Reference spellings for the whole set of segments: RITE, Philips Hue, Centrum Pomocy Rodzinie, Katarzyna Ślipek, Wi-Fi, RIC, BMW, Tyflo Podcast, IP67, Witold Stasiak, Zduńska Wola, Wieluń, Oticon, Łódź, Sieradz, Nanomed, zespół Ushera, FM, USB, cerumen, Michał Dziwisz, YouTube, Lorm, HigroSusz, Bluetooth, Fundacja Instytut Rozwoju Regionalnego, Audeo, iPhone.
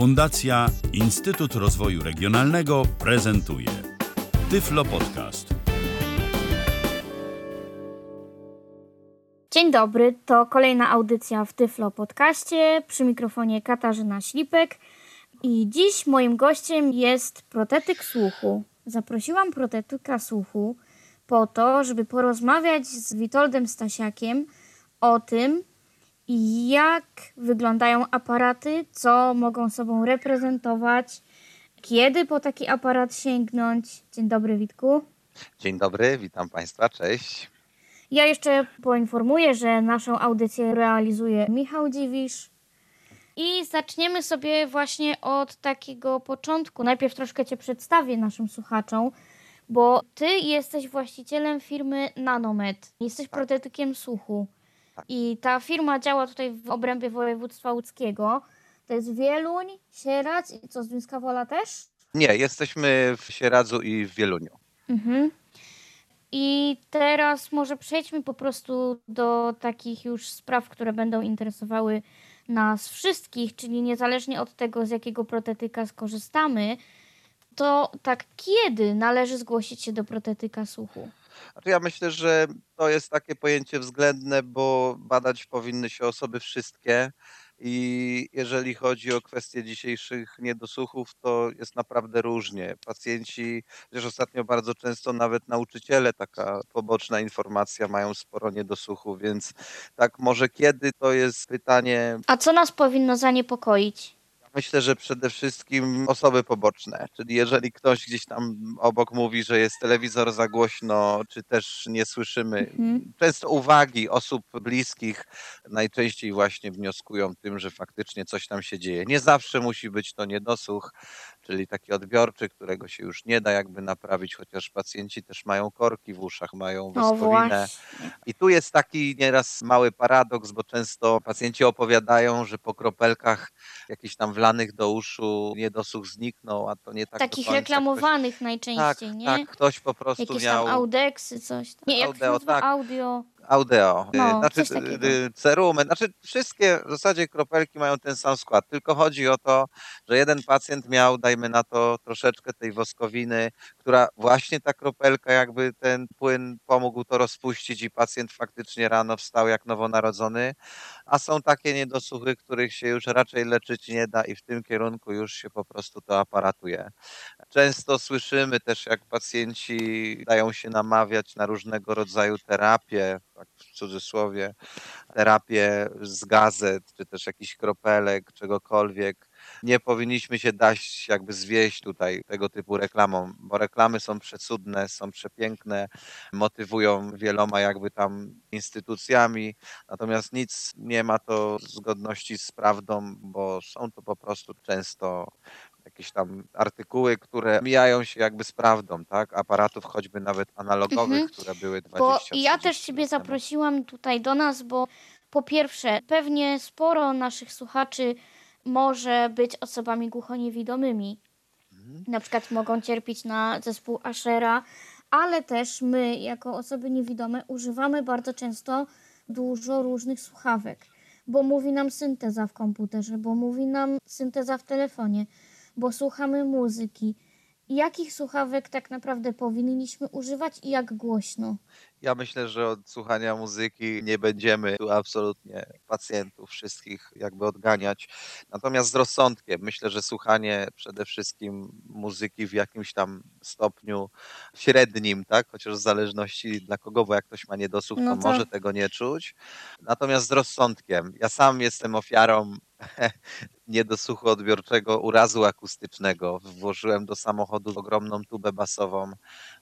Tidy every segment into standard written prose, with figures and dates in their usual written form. Fundacja Instytut Rozwoju Regionalnego prezentuje Tyflo Podcast. Dzień dobry, to kolejna audycja w Tyflo Podcaście. Przy mikrofonie Katarzyna Ślipek. I dziś moim gościem jest protetyk słuchu. Zaprosiłam protetyka słuchu po to, żeby porozmawiać z Witoldem Stasiakiem o tym, jak wyglądają aparaty, co mogą sobą reprezentować, kiedy po taki aparat sięgnąć. Dzień dobry, Witku. Dzień dobry, witam Państwa, cześć. Ja jeszcze poinformuję, że naszą audycję realizuje Michał Dziwisz. I zaczniemy sobie właśnie od takiego początku. Najpierw troszkę Cię przedstawię naszym słuchaczom, bo Ty jesteś właścicielem firmy Nanomed. Jesteś protetykiem słuchu. I ta firma działa tutaj w obrębie województwa łódzkiego. To jest Wieluń, Sieradz i co, Zduńska Wola też? Nie, jesteśmy w Sieradzu i w Wieluniu. Mhm. I teraz może przejdźmy po prostu do takich już spraw, które będą interesowały nas wszystkich, czyli niezależnie od tego, z jakiego protetyka skorzystamy, to tak kiedy należy zgłosić się do protetyka słuchu? Ja myślę, że to jest takie pojęcie względne, bo badać powinny się osoby wszystkie i jeżeli chodzi o kwestie dzisiejszych niedosłuchów, to jest naprawdę różnie. Pacjenci, chociaż ostatnio bardzo często nawet nauczyciele, taka poboczna informacja, mają sporo niedosłuchu, więc tak może kiedy to jest pytanie. A co nas powinno zaniepokoić? Myślę, że przede wszystkim osoby poboczne, czyli jeżeli ktoś gdzieś tam obok mówi, że jest telewizor za głośno, czy też nie słyszymy, często uwagi osób bliskich najczęściej właśnie wnioskują tym, że faktycznie coś tam się dzieje. Nie zawsze musi być to niedosłuch, czyli taki odbiorczy, którego się już nie da jakby naprawić, chociaż pacjenci też mają korki w uszach, mają wyspolinę. I tu jest taki nieraz mały paradoks, bo często pacjenci opowiadają, że po kropelkach jakichś tam wlanych do uszu niedosłuch zniknął, a to nie tak. Takich do końca reklamowanych ktoś, najczęściej, tak, nie? Tak, ktoś po prostu jakieś miał. Jakieś tam audeksy, coś. Nie, jak się nazywa? Tak. Audio. Audeo, no, znaczy cerumen, znaczy wszystkie w zasadzie kropelki mają ten sam skład, tylko chodzi o to, że jeden pacjent miał, dajmy na to, troszeczkę tej woskowiny, która właśnie ta kropelka, jakby ten płyn pomógł to rozpuścić i pacjent faktycznie rano wstał jak nowonarodzony, a są takie niedosłuchy, których się już raczej leczyć nie da i w tym kierunku już się po prostu to aparatuje. Często słyszymy też, jak pacjenci dają się namawiać na różnego rodzaju terapie, tak w cudzysłowie, terapię z gazet, czy też jakichś kropelek, czegokolwiek. Nie powinniśmy się dać jakby zwieść tutaj tego typu reklamom, bo reklamy są przecudne, są przepiękne, motywują wieloma jakby tam instytucjami, natomiast nic nie ma to zgodności z prawdą, bo są to po prostu często jakieś tam artykuły, które mijają się jakby z prawdą, tak? Aparatów choćby nawet analogowych, które były 20 i ja też Ciebie zaprosiłam tutaj do nas, bo po pierwsze pewnie sporo naszych słuchaczy może być osobami głuchoniewidomymi. Na przykład mogą cierpieć na zespół Ushera, ale też my jako osoby niewidome używamy bardzo często dużo różnych słuchawek, bo mówi nam synteza w komputerze, bo mówi nam synteza w telefonie, bo słuchamy muzyki. Jakich słuchawek tak naprawdę powinniśmy używać i jak głośno? Ja myślę, że od słuchania muzyki nie będziemy tu absolutnie pacjentów wszystkich jakby odganiać. Natomiast z rozsądkiem. Myślę, że słuchanie przede wszystkim muzyki w jakimś tam stopniu średnim, tak? Chociaż w zależności dla kogo, bo jak ktoś ma niedosłuch, to może tego nie czuć. Natomiast z rozsądkiem. Ja sam jestem ofiarą niedosłuchu odbiorczego, urazu akustycznego. Włożyłem do samochodu ogromną tubę basową.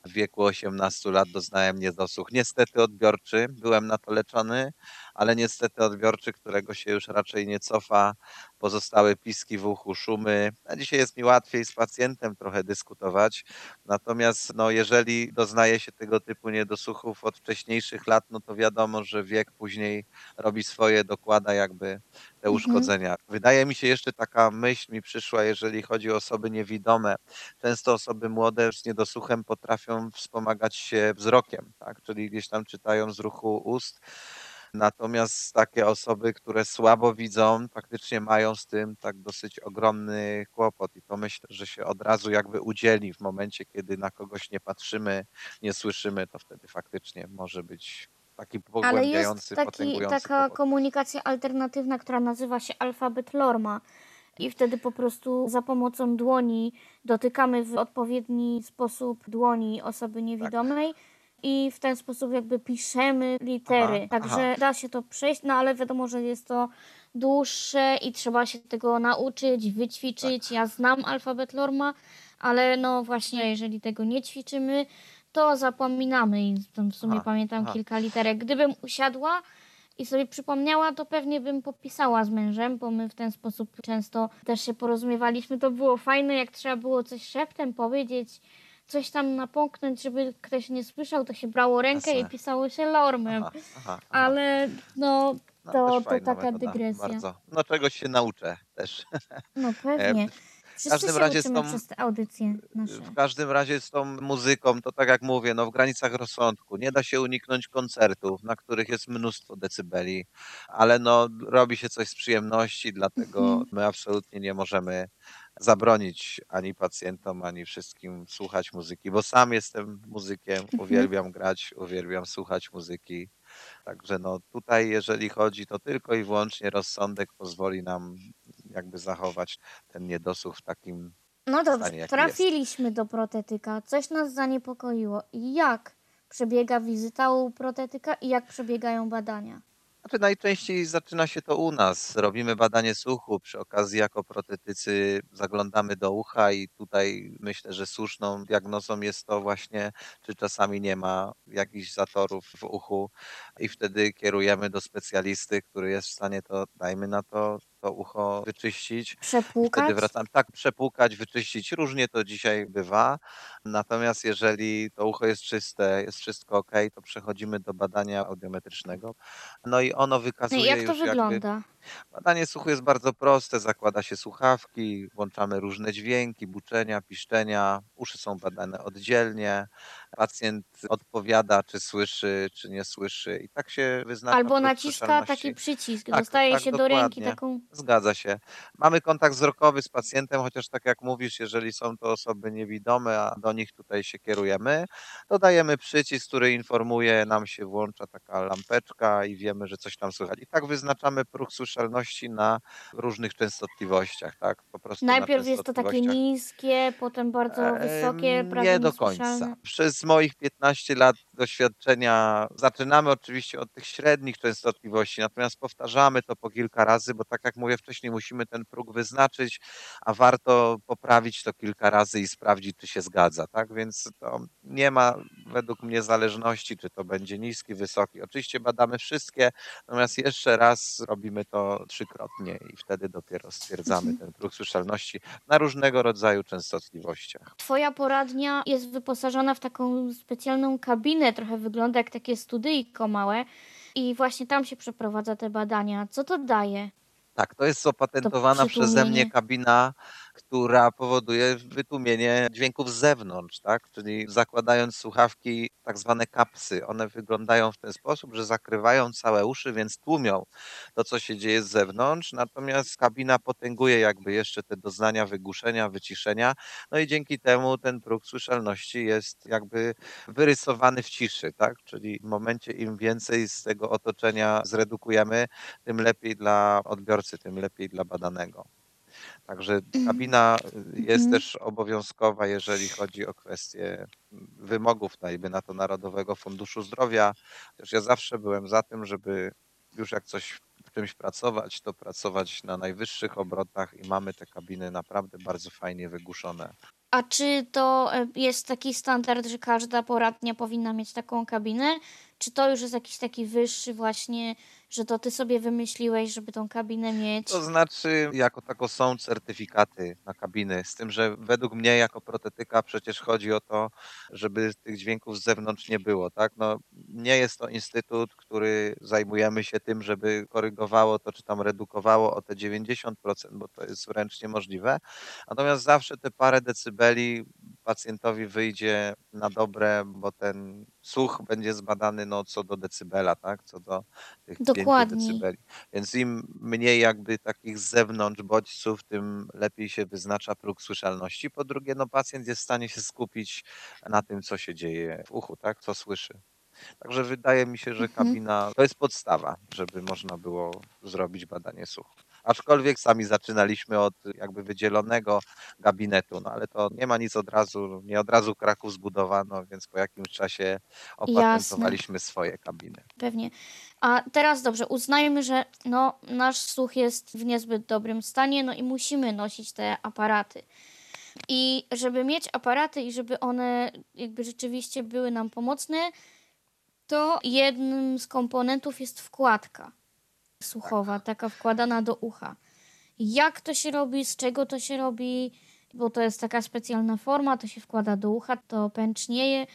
W wieku 18 lat doznałem niedosłuch. Niestety odbiorczy, byłem na to leczony, ale niestety odbiorczy, którego się już raczej nie cofa. Pozostałe piski w uchu, szumy. A dzisiaj jest mi łatwiej z pacjentem trochę dyskutować. Natomiast jeżeli doznaje się tego typu niedosłuchów od wcześniejszych lat, to wiadomo, że wiek później robi swoje, dokłada jakby te uszkodzenia. Wydaje mi się, jeszcze taka myśl mi przyszła, jeżeli chodzi o osoby niewidome. Często osoby młode z niedosłuchem potrafią wspomagać się wzrokiem, tak? Czyli gdzieś tam czytają z ruchu ust. Natomiast takie osoby, które słabo widzą, faktycznie mają z tym tak dosyć ogromny kłopot i to myślę, że się od razu jakby udzieli w momencie, kiedy na kogoś nie patrzymy, nie słyszymy, to wtedy faktycznie może być taki pogłębiający, potęgujący kłopot. Ale jest taka komunikacja alternatywna, która nazywa się alfabet Lorma. I wtedy po prostu za pomocą dłoni dotykamy w odpowiedni sposób dłoni osoby niewidomej i w ten sposób jakby piszemy litery. Także da się to przejść, no ale wiadomo, że jest to dłuższe i trzeba się tego nauczyć, wyćwiczyć. Ja znam alfabet Lorma, ale no właśnie jeżeli tego nie ćwiczymy, to zapominamy i w sumie pamiętam kilka literek. Gdybym usiadła i sobie przypomniała, to pewnie bym popisała z mężem, bo my w ten sposób często też się porozumiewaliśmy. To było fajne, jak trzeba było coś szeptem powiedzieć, coś tam napomknąć, żeby ktoś nie słyszał, to się brało rękę i pisało się Lormem. Ale no... To taka dygresja. Bardzo. No czegoś się nauczę też. No pewnie. W każdym razie z tą muzyką, to tak jak mówię, no w granicach rozsądku. Nie da się uniknąć koncertów, na których jest mnóstwo decybeli, ale no robi się coś z przyjemności, dlatego my absolutnie nie możemy zabronić ani pacjentom, ani wszystkim słuchać muzyki, bo sam jestem muzykiem, uwielbiam grać, uwielbiam słuchać muzyki. Także no tutaj, jeżeli chodzi, to tylko i wyłącznie rozsądek pozwoli nam jakby zachować ten niedosłuch w takim stanie, trafiliśmy do protetyka. Coś nas zaniepokoiło. Jak przebiega wizyta u protetyka i jak przebiegają badania? Znaczy najczęściej zaczyna się to u nas. Robimy badanie słuchu. Przy okazji jako protetycy zaglądamy do ucha i tutaj myślę, że słuszną diagnozą jest to właśnie, czy czasami nie ma jakichś zatorów w uchu i wtedy kierujemy do specjalisty, który jest w stanie to, dajmy na to ucho wyczyścić. Przepłukać? Wtedy wracam. Tak, przepłukać, wyczyścić. Różnie to dzisiaj bywa. Natomiast jeżeli to ucho jest czyste, jest wszystko ok, to przechodzimy do badania audiometrycznego. No i ono wykazuje jak to wygląda? Badanie słuchu jest bardzo proste. Zakłada się słuchawki, włączamy różne dźwięki, buczenia, piszczenia. Uszy są badane oddzielnie. Pacjent odpowiada, czy słyszy, czy nie słyszy. I tak się wyznacza. Albo naciska taki przycisk. Tak, dostaje tak, się dokładnie. Do ręki taką... Zgadza się. Mamy kontakt wzrokowy z pacjentem, chociaż tak jak mówisz, jeżeli są to osoby niewidome, a do nich tutaj się kierujemy, dodajemy przycisk, który informuje, nam się włącza taka lampeczka i wiemy, że coś tam słychać. I tak wyznaczamy próg słyszalności na różnych częstotliwościach. Tak? Po prostu najpierw jest to takie niskie, potem bardzo wysokie, prawie nie do końca. Przez moich 15 lat doświadczenia zaczynamy oczywiście od tych średnich częstotliwości, natomiast powtarzamy to po kilka razy, bo tak jak mówię wcześniej, musimy ten próg wyznaczyć, a warto poprawić to kilka razy i sprawdzić, czy się zgadza. Tak? Więc to nie ma według mnie zależności, czy to będzie niski, wysoki. Oczywiście badamy wszystkie, natomiast jeszcze raz robimy to trzykrotnie i wtedy dopiero stwierdzamy ten próg słyszalności na różnego rodzaju częstotliwościach. Twoja poradnia jest wyposażona w taką specjalną kabinę, trochę wygląda jak takie studyjko małe i właśnie tam się przeprowadza te badania. Co to daje? Tak, to jest opatentowana przeze mnie kabina, która powoduje wytłumienie dźwięków z zewnątrz, tak? Czyli zakładając słuchawki, tak zwane kapsy, one wyglądają w ten sposób, że zakrywają całe uszy, więc tłumią to, co się dzieje z zewnątrz, natomiast kabina potęguje jakby jeszcze te doznania wygłuszenia, wyciszenia, no i dzięki temu ten próg słyszalności jest jakby wyrysowany w ciszy, tak? Czyli w momencie im więcej z tego otoczenia zredukujemy, tym lepiej dla odbiorcy, tym lepiej dla badanego. Także kabina jest też obowiązkowa, jeżeli chodzi o kwestie wymogów na to Narodowego Funduszu Zdrowia. Też ja zawsze byłem za tym, żeby już jak coś w czymś pracować, to pracować na najwyższych obrotach i mamy te kabiny naprawdę bardzo fajnie wygłuszone. A czy to jest taki standard, że każda poradnia powinna mieć taką kabinę? Czy to już jest jakiś taki wyższy właśnie, że to ty sobie wymyśliłeś, żeby tą kabinę mieć? To znaczy, jako tako są certyfikaty na kabiny, z tym, że według mnie jako protetyka przecież chodzi o to, żeby tych dźwięków z zewnątrz nie było, tak? No, nie jest to instytut, który zajmujemy się tym, żeby korygowało to, czy tam redukowało o te 90%, bo to jest wręcz niemożliwe. Natomiast zawsze te parę decybeli pacjentowi wyjdzie na dobre, bo ten słuch będzie zbadany co do decybela, tak? Co do tych 5 decybeli. Więc im mniej jakby takich z zewnątrz bodźców, tym lepiej się wyznacza próg słyszalności. Po drugie, pacjent jest w stanie się skupić na tym, co się dzieje w uchu, tak? Co słyszy. Także wydaje mi się, że kabina to jest podstawa, żeby można było zrobić badanie słuchu. Aczkolwiek sami zaczynaliśmy od jakby wydzielonego gabinetu, ale to nie ma nic od razu, nie od razu Kraków zbudowano, więc po jakimś czasie opatentowaliśmy swoje kabiny. Pewnie. A teraz dobrze, uznajmy, że nasz słuch jest w niezbyt dobrym stanie, i musimy nosić te aparaty. I żeby mieć aparaty i żeby one jakby rzeczywiście były nam pomocne, to jednym z komponentów jest wkładka słuchowa, taka wkładana do ucha. Jak to się robi, z czego to się robi, bo to jest taka specjalna forma, to się wkłada do ucha, to pęcznieje.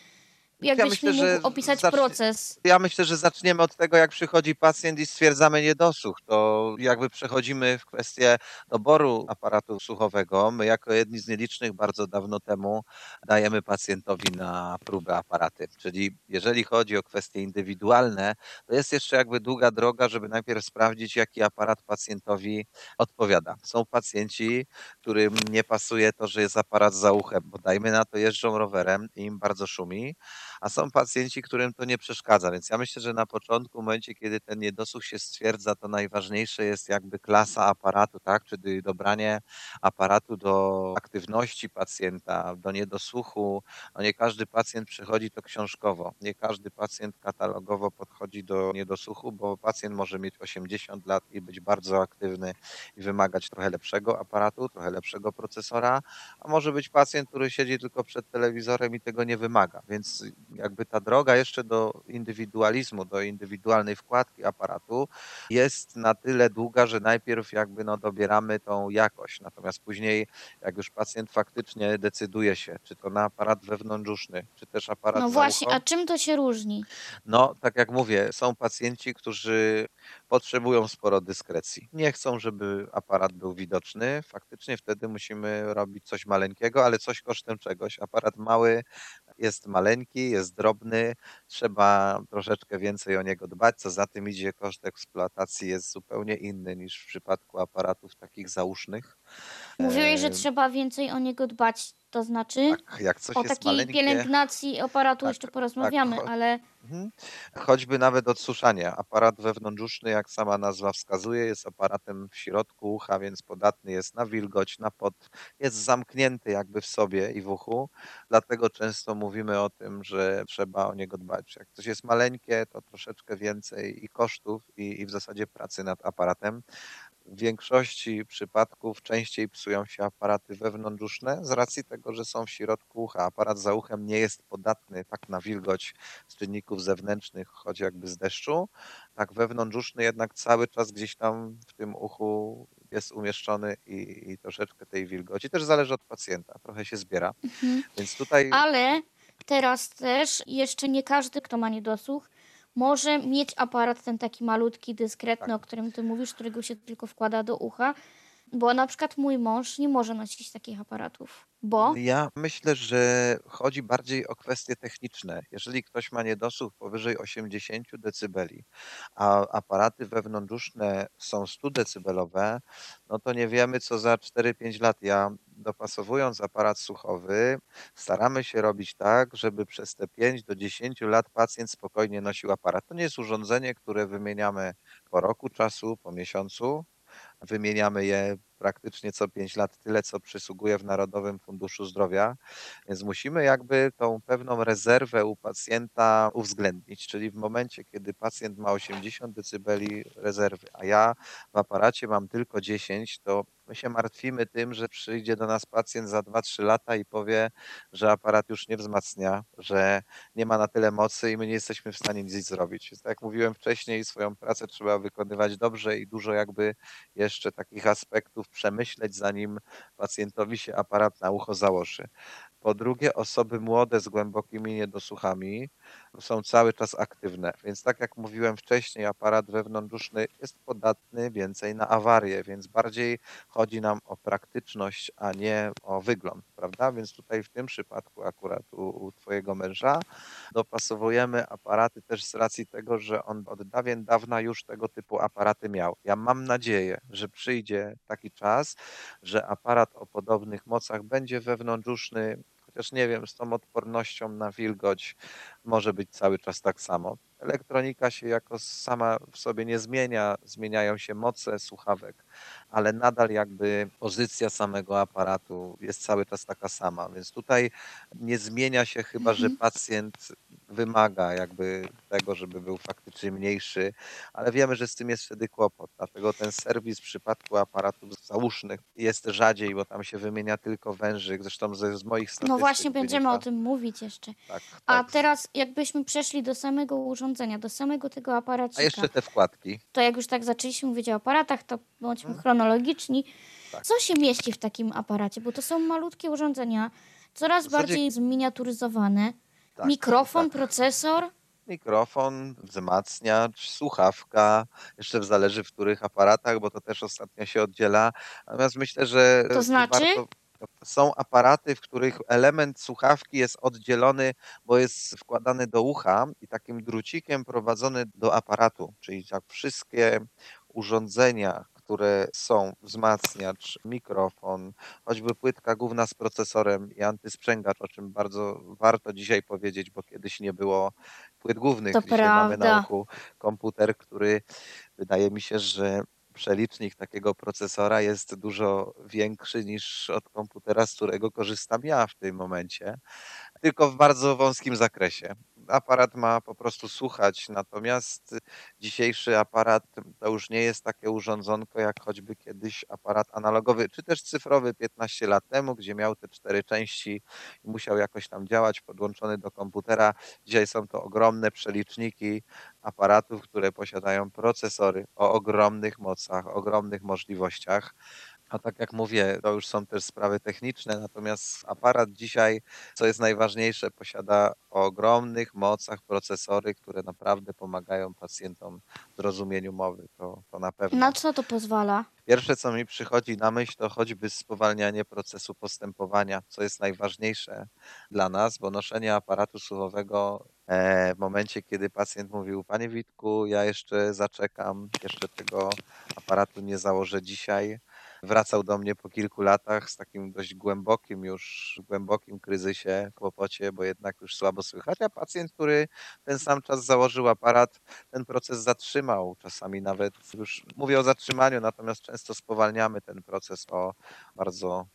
Jakbyś mi mógł opisać proces? Ja myślę, że zaczniemy od tego, jak przychodzi pacjent i stwierdzamy niedosłuch. To jakby przechodzimy w kwestię doboru aparatu słuchowego. My jako jedni z nielicznych bardzo dawno temu dajemy pacjentowi na próbę aparaty. Czyli jeżeli chodzi o kwestie indywidualne, to jest jeszcze jakby długa droga, żeby najpierw sprawdzić, jaki aparat pacjentowi odpowiada. Są pacjenci, którym nie pasuje to, że jest aparat za uchem, bo dajmy na to jeżdżą rowerem i im bardzo szumi. A są pacjenci, którym to nie przeszkadza, więc ja myślę, że na początku, w momencie, kiedy ten niedosłuch się stwierdza, to najważniejsze jest jakby klasa aparatu, tak? Czyli dobranie aparatu do aktywności pacjenta, do niedosłuchu. Nie każdy pacjent przychodzi to książkowo, nie każdy pacjent katalogowo podchodzi do niedosłuchu, bo pacjent może mieć 80 lat i być bardzo aktywny i wymagać trochę lepszego aparatu, trochę lepszego procesora, a może być pacjent, który siedzi tylko przed telewizorem i tego nie wymaga, więc jakby ta droga jeszcze do indywidualizmu, do indywidualnej wkładki aparatu jest na tyle długa, że najpierw jakby dobieramy tą jakość, natomiast później jak już pacjent faktycznie decyduje się, czy to na aparat wewnątrzuszny, czy też aparat za ucho. No właśnie, a czym to się różni? Tak jak mówię, są pacjenci, którzy potrzebują sporo dyskrecji. Nie chcą, żeby aparat był widoczny. Faktycznie wtedy musimy robić coś maleńkiego, ale coś kosztem czegoś. Aparat mały jest maleńki, jest drobny, trzeba troszeczkę więcej o niego dbać, co za tym idzie koszt eksploatacji jest zupełnie inny niż w przypadku aparatów takich zausznych. Mówiłeś, że trzeba więcej o niego dbać, to znaczy jak coś o takiej maleńkie pielęgnacji aparatu jeszcze porozmawiamy, ale... Choćby nawet odsuszanie. Aparat wewnątrzuszny, jak sama nazwa wskazuje, jest aparatem w środku ucha, więc podatny jest na wilgoć, na pot. Jest zamknięty jakby w sobie i w uchu. Dlatego często mówimy o tym, że trzeba o niego dbać. Jak coś jest maleńkie, to troszeczkę więcej i kosztów, i w zasadzie pracy nad aparatem. W większości przypadków częściej psują się aparaty wewnątrzuszne z racji tego, że są w środku ucha. Aparat za uchem nie jest podatny tak na wilgoć z czynników zewnętrznych, choć jakby z deszczu. Tak wewnątrzuszny jednak cały czas gdzieś tam w tym uchu jest umieszczony i troszeczkę tej wilgoci. Też zależy od pacjenta, trochę się zbiera. Więc tutaj... Ale teraz też jeszcze nie każdy, kto ma niedosłuch, może mieć aparat ten taki malutki, dyskretny, o którym ty mówisz, którego się tylko wkłada do ucha, bo na przykład mój mąż nie może nosić takich aparatów, bo... Ja myślę, że chodzi bardziej o kwestie techniczne. Jeżeli ktoś ma niedosłuch powyżej 80 decybeli, a aparaty wewnątrzuszne są 100 decybelowe, to nie wiemy, co za 4-5 lat. Ja dopasowując aparat słuchowy, staramy się robić tak, żeby przez te 5 do 10 lat pacjent spokojnie nosił aparat. To nie jest urządzenie, które wymieniamy po roku czasu, po miesiącu. Wymieniamy je praktycznie co 5 lat, tyle co przysługuje w Narodowym Funduszu Zdrowia, więc musimy jakby tą pewną rezerwę u pacjenta uwzględnić, czyli w momencie, kiedy pacjent ma 80 decybeli rezerwy, a ja w aparacie mam tylko 10, to my się martwimy tym, że przyjdzie do nas pacjent za 2-3 lata i powie, że aparat już nie wzmacnia, że nie ma na tyle mocy i my nie jesteśmy w stanie nic zrobić. Więc tak jak mówiłem wcześniej, swoją pracę trzeba wykonywać dobrze i dużo jakby jeszcze takich aspektów przemyśleć, zanim pacjentowi się aparat na ucho założy. Po drugie, osoby młode z głębokimi niedosłuchami są cały czas aktywne, więc tak jak mówiłem wcześniej, aparat wewnątrzuszny jest podatny więcej na awarie, więc bardziej chodzi nam o praktyczność, a nie o wygląd. prawda? Więc tutaj w tym przypadku akurat u twojego męża dopasowujemy aparaty też z racji tego, że on od dawien dawna już tego typu aparaty miał. Ja mam nadzieję, że przyjdzie taki czas, że aparat o podobnych mocach będzie wewnątrzuszny, chociaż nie wiem, z tą odpornością na wilgoć może być cały czas tak samo. Elektronika się jako sama w sobie nie zmienia, zmieniają się moce słuchawek, ale nadal jakby pozycja samego aparatu jest cały czas taka sama, więc tutaj nie zmienia się chyba, że pacjent wymaga jakby tego, żeby był faktycznie mniejszy, ale wiemy, że z tym jest wtedy kłopot, dlatego ten serwis w przypadku aparatów zausznych jest rzadziej, bo tam się wymienia tylko wężyk, zresztą z moich statystyk. No właśnie, będziemy o tym mówić jeszcze. Tak. A teraz jakbyśmy przeszli do samego urządzenia, do samego tego aparacika. A jeszcze te wkładki. To jak już tak zaczęliśmy mówić o aparatach, to bądźmy chronologiczni. Tak. Co się mieści w takim aparacie? Bo to są malutkie urządzenia, coraz bardziej zminiaturyzowane. Tak, mikrofon, procesor? Mikrofon, wzmacniacz, słuchawka, jeszcze zależy w których aparatach, bo to też ostatnio się oddziela. Natomiast myślę, że... To znaczy? Są aparaty, w których element słuchawki jest oddzielony, bo jest wkładany do ucha i takim drucikiem prowadzony do aparatu. Czyli tak wszystkie urządzenia, które są wzmacniacz, mikrofon, choćby płytka główna z procesorem i antysprzęgacz, o czym bardzo warto dzisiaj powiedzieć, bo kiedyś nie było płyt głównych. To dzisiaj prawda. Mamy na uchu komputer, który wydaje mi się, że przelicznik takiego procesora jest dużo większy niż od komputera, z którego korzystam ja w tym momencie, tylko w bardzo wąskim zakresie. Aparat ma po prostu słuchać, natomiast dzisiejszy aparat to już nie jest takie urządzonko jak choćby kiedyś aparat analogowy, czy też cyfrowy 15 lat temu, gdzie miał te 4 części i musiał jakoś tam działać podłączony do komputera. Dzisiaj są to ogromne przeliczniki aparatów, które posiadają procesory o ogromnych mocach, ogromnych możliwościach. A tak jak mówię, to już są też sprawy techniczne, natomiast aparat dzisiaj, co jest najważniejsze, posiada o ogromnych mocach procesory, które naprawdę pomagają pacjentom w zrozumieniu mowy. To na pewno. Na co to pozwala? Pierwsze, co mi przychodzi na myśl, to choćby spowalnianie procesu postępowania, co jest najważniejsze dla nas, bo noszenie aparatu słuchowego w momencie, kiedy pacjent mówił: panie Witku, ja jeszcze zaczekam, jeszcze tego aparatu nie założę dzisiaj. Wracał do mnie po kilku latach z takim dość głębokim kryzysie, kłopocie, bo jednak już słabo słychać, a pacjent, który ten sam czas założył aparat, ten proces zatrzymał. Czasami nawet już mówię o zatrzymaniu, natomiast często spowalniamy ten proces o bardzo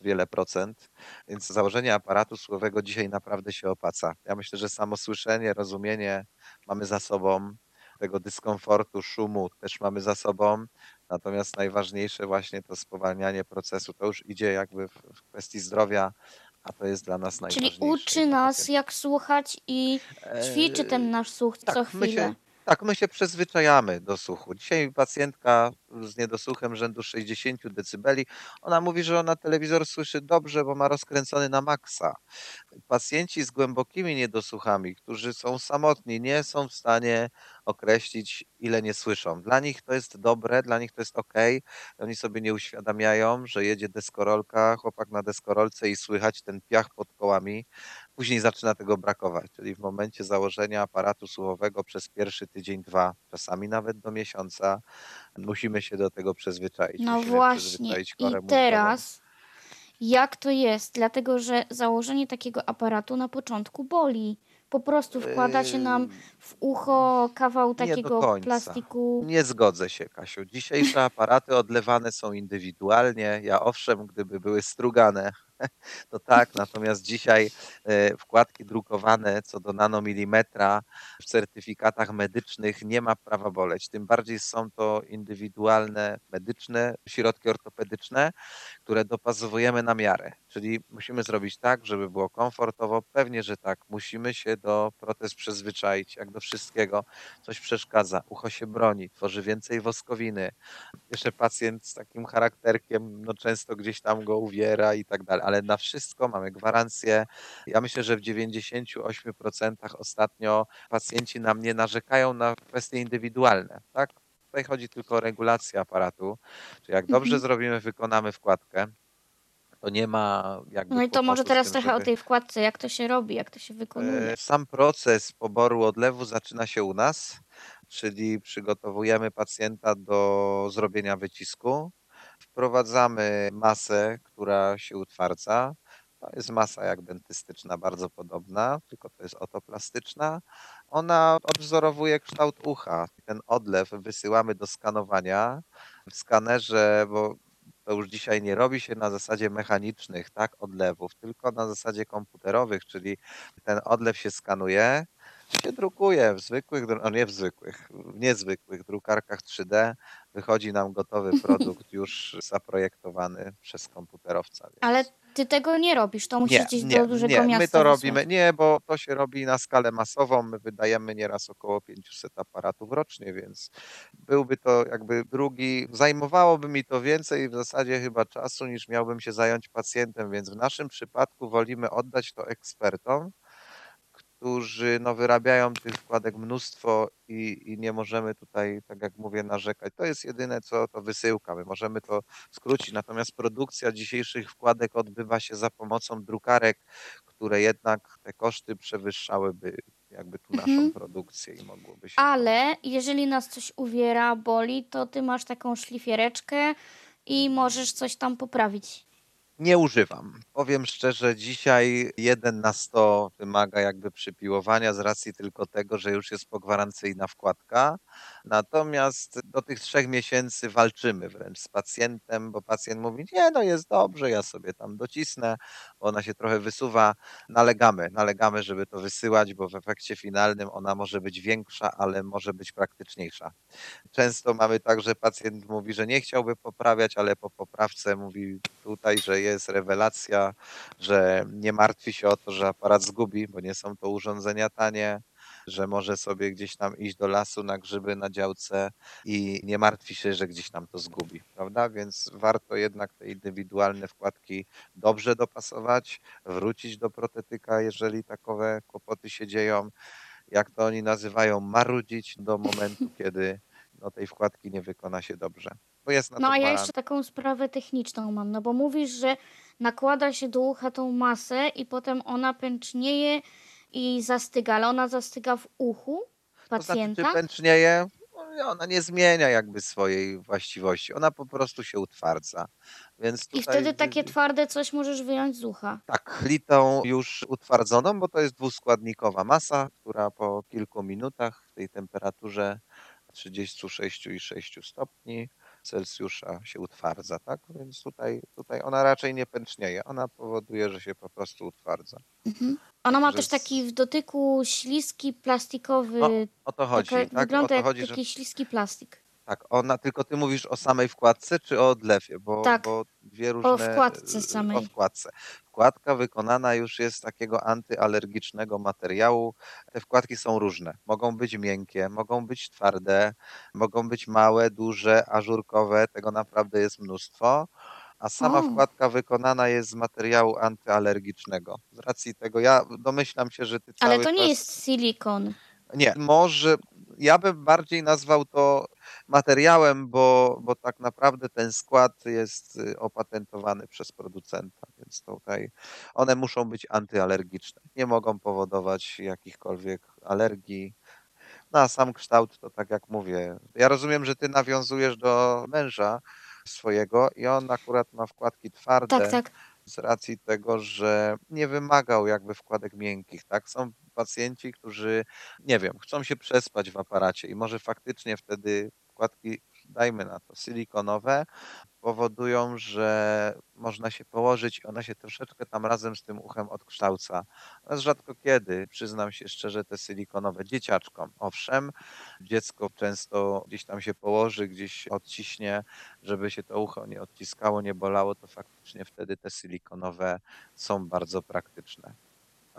wiele procent, więc założenie aparatu słuchowego dzisiaj naprawdę się opłaca. Ja myślę, że samo słyszenie, rozumienie mamy za sobą, tego dyskomfortu, szumu też mamy za sobą, natomiast najważniejsze właśnie to spowalnianie procesu, to już idzie jakby w kwestii zdrowia, a to jest dla nas najważniejsze. Czyli uczy nas jak słuchać i ćwiczy ten nasz słuch co chwilę. Tak, my się przyzwyczajamy do słuchu. Dzisiaj pacjentka z niedosłuchem rzędu 60 decybeli, ona mówi, że ona telewizor słyszy dobrze, bo ma rozkręcony na maksa. Pacjenci z głębokimi niedosłuchami, którzy są samotni, nie są w stanie określić, ile nie słyszą. Dla nich to jest dobre, dla nich to jest okej. Oni sobie nie uświadamiają, że jedzie deskorolka, chłopak na deskorolce i słychać ten piach pod kołami. Później zaczyna tego brakować, czyli w momencie założenia aparatu słuchowego przez pierwszy tydzień, dwa, czasami nawet do miesiąca, musimy się do tego przyzwyczaić. No musimy właśnie i teraz jak to jest? Dlatego, że założenie takiego aparatu na początku boli. Po prostu wkłada się nam w ucho kawał takiego plastiku. Nie zgodzę się, Kasiu. Dzisiejsze aparaty odlewane są indywidualnie. Ja owszem, gdyby były strugane, to tak, natomiast dzisiaj wkładki drukowane co do nanomilimetra w certyfikatach medycznych nie ma prawa boleć. Tym bardziej są to indywidualne medyczne środki ortopedyczne, które dopasowujemy na miarę. Czyli musimy zrobić tak, żeby było komfortowo. Pewnie, że tak. Musimy się do protez przyzwyczaić, jak do wszystkiego. Coś przeszkadza, ucho się broni, tworzy więcej woskowiny. Jeszcze pacjent z takim charakterkiem, no często gdzieś tam go uwiera i tak dalej. Ale na wszystko mamy gwarancję. Ja myślę, że w 98% ostatnio pacjenci nam nie narzekają na kwestie indywidualne, tak? Tutaj chodzi tylko o regulację aparatu. Czyli jak dobrze zrobimy, wykonamy wkładkę, To nie ma jakby... No i to może teraz trochę o tej wkładce, jak to się robi, jak to się wykonuje. Sam proces poboru odlewu zaczyna się u nas, czyli przygotowujemy pacjenta do zrobienia wycisku, wprowadzamy masę, która się utwardza. To jest masa jak dentystyczna, bardzo podobna, tylko to jest otoplastyczna. Ona odwzorowuje kształt ucha. Ten odlew wysyłamy do skanowania w skanerze, bo to już dzisiaj nie robi się na zasadzie mechanicznych, tak, odlewów, tylko na zasadzie komputerowych, czyli ten odlew się skanuje, się drukuje w zwykłych, w niezwykłych drukarkach 3D. Wychodzi nam gotowy produkt już zaprojektowany przez komputerowca. Więc... Ale ty tego nie robisz, to musisz iść do dużego miasta. Nie, my to robimy, bo to się robi na skalę masową. My wydajemy nieraz około 500 aparatów rocznie, więc byłby to jakby zajmowałoby mi to więcej w zasadzie chyba czasu, niż miałbym się zająć pacjentem, więc w naszym przypadku wolimy oddać to ekspertom, którzy wyrabiają tych wkładek mnóstwo i nie możemy tutaj, tak jak mówię, narzekać. To jest jedyne, co to wysyłka. My możemy to skrócić. Natomiast produkcja dzisiejszych wkładek odbywa się za pomocą drukarek, które jednak te koszty przewyższałyby jakby tu naszą produkcję i mogłoby się... Ale jeżeli nas coś uwiera, boli, to ty masz taką szlifiereczkę i możesz coś tam poprawić. Nie używam. Powiem szczerze, dzisiaj 1 na 100 wymaga jakby przypiłowania z racji tylko tego, że już jest pogwarancyjna wkładka. Natomiast do tych 3 miesięcy walczymy wręcz z pacjentem, bo pacjent mówi, jest dobrze, ja sobie tam docisnę, bo ona się trochę wysuwa. Nalegamy, żeby to wysyłać, bo w efekcie finalnym ona może być większa, ale może być praktyczniejsza. Często mamy tak, że pacjent mówi, że nie chciałby poprawiać, ale po poprawce mówi tutaj, że jest rewelacja, że nie martwi się o to, że aparat zgubi, bo nie są to urządzenia tanie, że może sobie gdzieś tam iść do lasu na grzyby na działce i nie martwi się, że gdzieś tam to zgubi, prawda? Więc warto jednak te indywidualne wkładki dobrze dopasować, wrócić do protetyka, jeżeli takowe kłopoty się dzieją, jak to oni nazywają, marudzić do momentu, kiedy tej wkładki nie wykona się dobrze. Ja jeszcze taką sprawę techniczną mam, bo mówisz, że nakłada się do ucha tą masę i potem ona pęcznieje i zastyga, ale ona zastyga w uchu pacjenta? To znaczy, czy pęcznieje? Ona nie zmienia jakby swojej właściwości. Ona po prostu się utwardza. Więc tutaj... I wtedy takie twarde coś możesz wyjąć z ucha. Tak, litą już utwardzoną, bo to jest dwuskładnikowa masa, która po kilku minutach w tej temperaturze 36,6 stopni Celsjusza się utwardza, tak? Więc tutaj ona raczej nie pęcznieje. Ona powoduje, że się po prostu utwardza. Mhm. Ona ma też taki w dotyku śliski, plastikowy... No, o to chodzi. Wygląda jak taki śliski plastik. Tak, ona, tylko ty mówisz o samej wkładce czy o odlewie? Bo dwie różne... O wkładce samej. O wkładce. Wkładka wykonana już jest z takiego antyalergicznego materiału. Te wkładki są różne. Mogą być miękkie, mogą być twarde, mogą być małe, duże, ażurkowe. Tego naprawdę jest mnóstwo. A sama wkładka wykonana jest z materiału antyalergicznego. Z racji tego ja domyślam się, że ty cały czas... Ale to nie jest silikon. Nie, może... Ja bym bardziej nazwał to materiałem, bo tak naprawdę ten skład jest opatentowany przez producenta, więc tutaj one muszą być antyalergiczne. Nie mogą powodować jakichkolwiek alergii. No a sam kształt to tak jak mówię. Ja rozumiem, że ty nawiązujesz do męża swojego i on akurat ma wkładki twarde. Tak, tak. Z racji tego, że nie wymagał jakby wkładek miękkich, tak? Są pacjenci, którzy, chcą się przespać w aparacie i może faktycznie wtedy wkładki, dajmy na to, silikonowe powodują, że można się położyć i ona się troszeczkę tam razem z tym uchem odkształca. Natomiast rzadko kiedy, przyznam się szczerze, te silikonowe dzieciaczkom. Owszem, dziecko często gdzieś tam się położy, gdzieś odciśnie, żeby się to ucho nie odciskało, nie bolało, to faktycznie wtedy te silikonowe są bardzo praktyczne.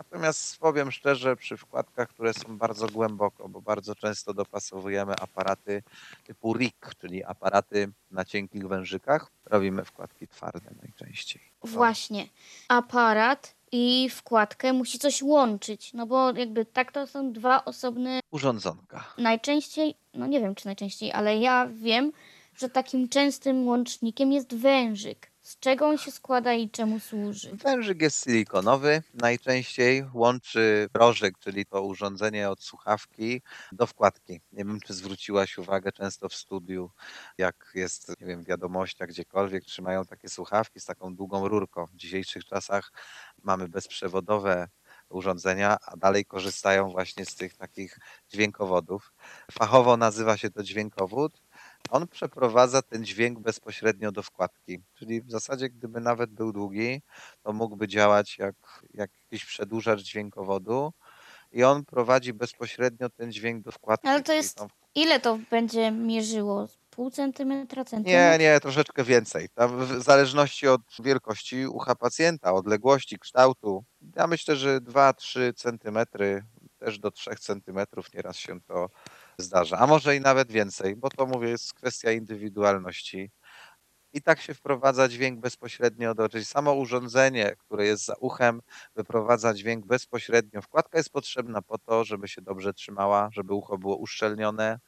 Natomiast powiem szczerze, przy wkładkach, które są bardzo głęboko, bo bardzo często dopasowujemy aparaty typu RIC, czyli aparaty na cienkich wężykach, robimy wkładki twarde najczęściej. Właśnie. Aparat i wkładkę musi coś łączyć, bo jakby tak to są dwa osobne... Urządzonka. Najczęściej, nie wiem czy najczęściej, ale ja wiem, że takim częstym łącznikiem jest wężyk. Z czego on się składa i czemu służy? Wężyk jest silikonowy, najczęściej łączy rożek, czyli to urządzenie od słuchawki do wkładki. Nie wiem, czy zwróciłaś uwagę często w studiu, jak jest, nie wiem, wiadomościach, gdziekolwiek trzymają takie słuchawki z taką długą rurką. W dzisiejszych czasach mamy bezprzewodowe urządzenia, a dalej korzystają właśnie z tych takich dźwiękowodów. Fachowo nazywa się to dźwiękowód. On przeprowadza ten dźwięk bezpośrednio do wkładki, czyli w zasadzie gdyby nawet był długi, to mógłby działać jak jakiś przedłużacz dźwiękowodu i on prowadzi bezpośrednio ten dźwięk do wkładki. Ale to jest, ile to będzie mierzyło? Pół centymetra, centymetra? Nie, troszeczkę więcej. Tam w zależności od wielkości ucha pacjenta, odległości, kształtu, ja myślę, że 2-3 centymetry, też do 3 centymetrów nieraz się to zdarza, a może i nawet więcej, bo to mówię, jest kwestia indywidualności. I tak się wprowadza dźwięk bezpośrednio do, czyli samo urządzenie, które jest za uchem, wyprowadza dźwięk bezpośrednio. Wkładka jest potrzebna po to, żeby się dobrze trzymała, żeby ucho było uszczelnione,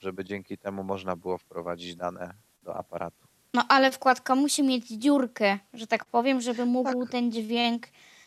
żeby dzięki temu można było wprowadzić dane do aparatu. No ale wkładka musi mieć dziurkę, że tak powiem, żeby mógł ten dźwięk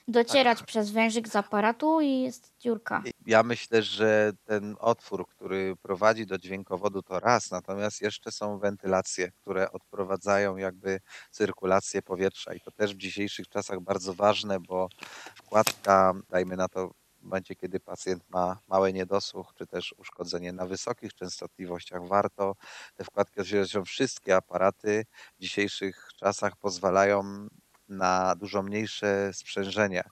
docierać przez wężyk z aparatu i jest dziurka. Ja myślę, że ten otwór, który prowadzi do dźwiękowodu, to raz, natomiast jeszcze są wentylacje, które odprowadzają jakby cyrkulację powietrza i to też w dzisiejszych czasach bardzo ważne, bo wkładka, dajmy na to, w momencie, kiedy pacjent ma mały niedosłuch, czy też uszkodzenie na wysokich częstotliwościach, warto te wkładki oddzielać. Wszystkie aparaty w dzisiejszych czasach pozwalają na dużo mniejsze sprzężenia.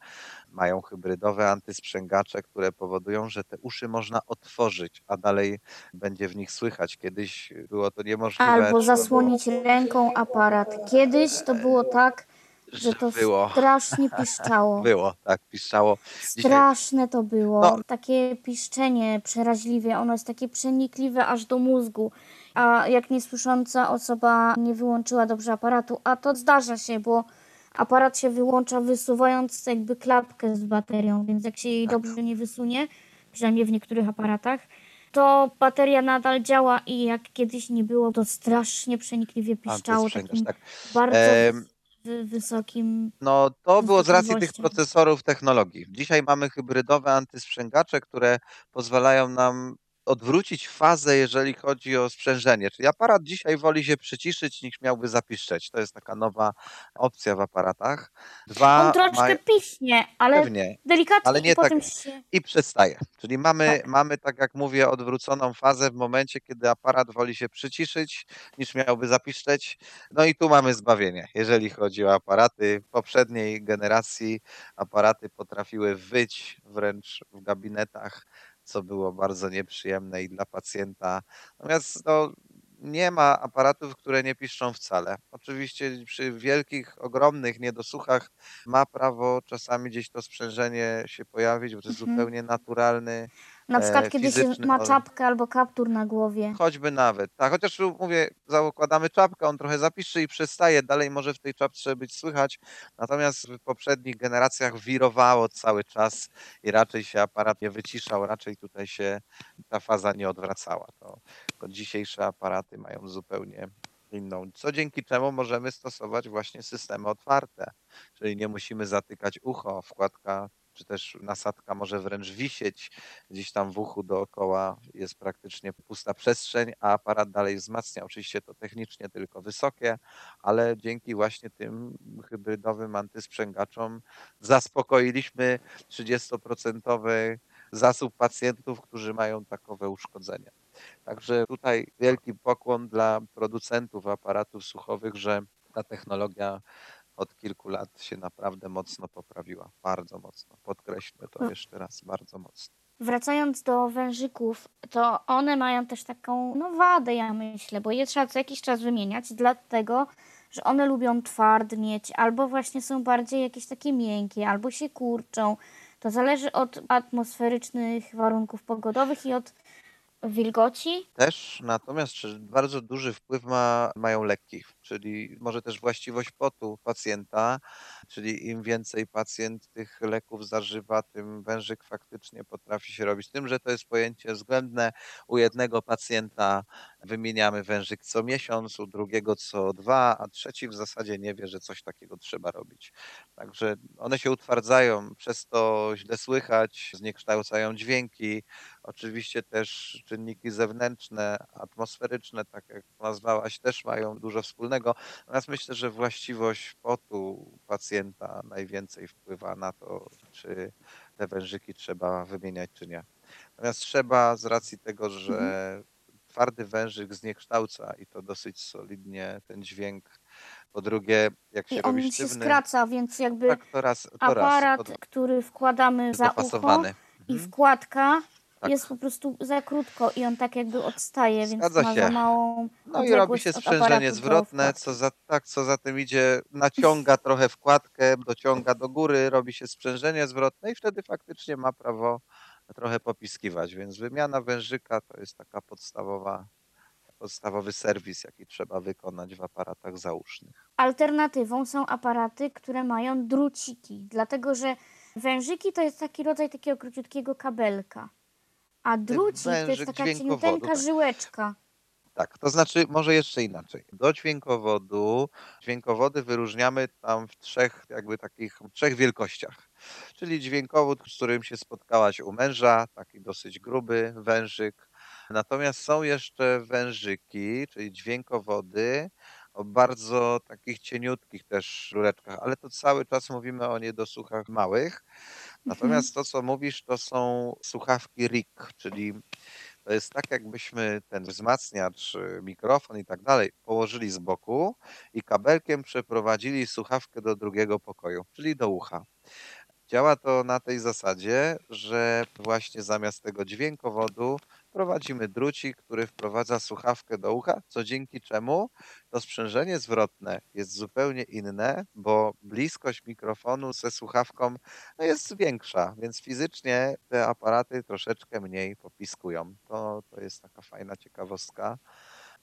Mają hybrydowe antysprzęgacze, które powodują, że te uszy można otworzyć, a dalej będzie w nich słychać. Kiedyś było to niemożliwe. Albo zasłonić ręką aparat. Kiedyś to było tak, że to było. Strasznie piszczało. Było, tak, piszczało. Straszne to było. No. Takie piszczenie przeraźliwe, ono jest takie przenikliwe aż do mózgu. A jak niesłysząca osoba nie wyłączyła dobrze aparatu, a to zdarza się, bo aparat się wyłącza wysuwając jakby klapkę z baterią, więc jak się jej dobrze nie wysunie, przynajmniej w niektórych aparatach, to bateria nadal działa i jak kiedyś nie było, to strasznie przenikliwie piszczało. Tak. Bardzo wysokim... No to było z racji tych procesorów technologii. Dzisiaj mamy hybrydowe antysprzęgacze, które pozwalają nam odwrócić fazę, jeżeli chodzi o sprzężenie. Czyli aparat dzisiaj woli się przyciszyć, niż miałby zapiszczeć. To jest taka nowa opcja w aparatach. On troszkę piśnie, ale pewnie, delikatnie, ale nie potem tak, się... I przestaje. Czyli mamy, tak jak mówię, odwróconą fazę w momencie, kiedy aparat woli się przyciszyć, niż miałby zapiszczeć. No i tu mamy zbawienie, jeżeli chodzi o aparaty. W poprzedniej generacji aparaty potrafiły wyć wręcz w gabinetach, co było bardzo nieprzyjemne i dla pacjenta. Natomiast nie ma aparatów, które nie piszczą wcale. Oczywiście przy wielkich, ogromnych niedosłuchach ma prawo czasami gdzieś to sprzężenie się pojawić, bo to jest zupełnie naturalny. Na przykład kiedy się ma czapkę albo kaptur na głowie. Choćby nawet. Tak, chociaż mówię, zakładamy czapkę, on trochę zapiszczy i przestaje. Dalej może w tej czapce być słychać. Natomiast w poprzednich generacjach wirowało cały czas i raczej się aparat nie wyciszał, raczej tutaj się ta faza nie odwracała. To dzisiejsze aparaty mają zupełnie inną, co dzięki czemu możemy stosować właśnie systemy otwarte. Czyli nie musimy zatykać ucho, wkładka czy też nasadka może wręcz wisieć gdzieś tam w uchu dookoła, jest praktycznie pusta przestrzeń, a aparat dalej wzmacnia. Oczywiście to technicznie tylko wysokie, ale dzięki właśnie tym hybrydowym antysprzęgaczom zaspokoiliśmy 30% zasób pacjentów, którzy mają takowe uszkodzenia. Także tutaj wielki pokłon dla producentów aparatów słuchowych, że ta technologia od kilku lat się naprawdę mocno poprawiła. Bardzo mocno. Podkreślmy to jeszcze raz. Bardzo mocno. Wracając do wężyków, to one mają też taką wadę, ja myślę, bo je trzeba co jakiś czas wymieniać, dlatego, że one lubią twardnieć, albo właśnie są bardziej jakieś takie miękkie, albo się kurczą. To zależy od atmosferycznych warunków pogodowych i od wilgoci. Też, natomiast bardzo duży wpływ mają lekki. czyli może też właściwość potu pacjenta, czyli im więcej pacjent tych leków zażywa, tym wężyk faktycznie potrafi się robić. Tym, że to jest pojęcie względne, u jednego pacjenta wymieniamy wężyk co miesiąc, u drugiego co dwa, a trzeci w zasadzie nie wie, że coś takiego trzeba robić. Także one się utwardzają, przez to źle słychać, zniekształcają dźwięki, oczywiście też czynniki zewnętrzne, atmosferyczne, tak jak nazwałaś, też mają dużo wspólnego. Natomiast myślę, że właściwość potu pacjenta najwięcej wpływa na to, czy te wężyki trzeba wymieniać, czy nie. Natomiast trzeba, z racji tego, że twardy wężyk zniekształca i to dosyć solidnie ten dźwięk. Po drugie, jak się robi sztywny, się skraca, więc jakby tak, aparat, który wkładamy za ucho i wkładka jest po prostu za krótko i on tak jakby odstaje, więc ma za małą odległość. No i robi się sprzężenie zwrotne, co za tym idzie, naciąga trochę wkładkę, dociąga do góry, robi się sprzężenie zwrotne i wtedy faktycznie ma prawo trochę popiskiwać, więc wymiana wężyka to jest taka podstawowy serwis, jaki trzeba wykonać w aparatach zausznych. Alternatywą są aparaty, które mają druciki, dlatego że wężyki to jest taki rodzaj takiego króciutkiego kabelka, a drucik to jest taka cieniuteńka żyłeczka. Tak, to znaczy może jeszcze inaczej. Do dźwiękowody wyróżniamy tam w trzech wielkościach. Czyli dźwiękowód, z którym się spotkałaś u męża, taki dosyć gruby wężyk. Natomiast są jeszcze wężyki, czyli dźwiękowody o bardzo takich cieniutkich też rureczkach, ale to cały czas mówimy o niedosłuchach małych. Natomiast to, co mówisz, to są słuchawki RIC, czyli to jest tak, jakbyśmy ten wzmacniacz, mikrofon i tak dalej położyli z boku i kabelkiem przeprowadzili słuchawkę do drugiego pokoju, czyli do ucha. Działa to na tej zasadzie, że właśnie zamiast tego dźwiękowodu prowadzimy drucik, który wprowadza słuchawkę do ucha, co dzięki czemu to sprzężenie zwrotne jest zupełnie inne, bo bliskość mikrofonu ze słuchawką jest większa, więc fizycznie te aparaty troszeczkę mniej popiskują. To jest taka fajna ciekawostka.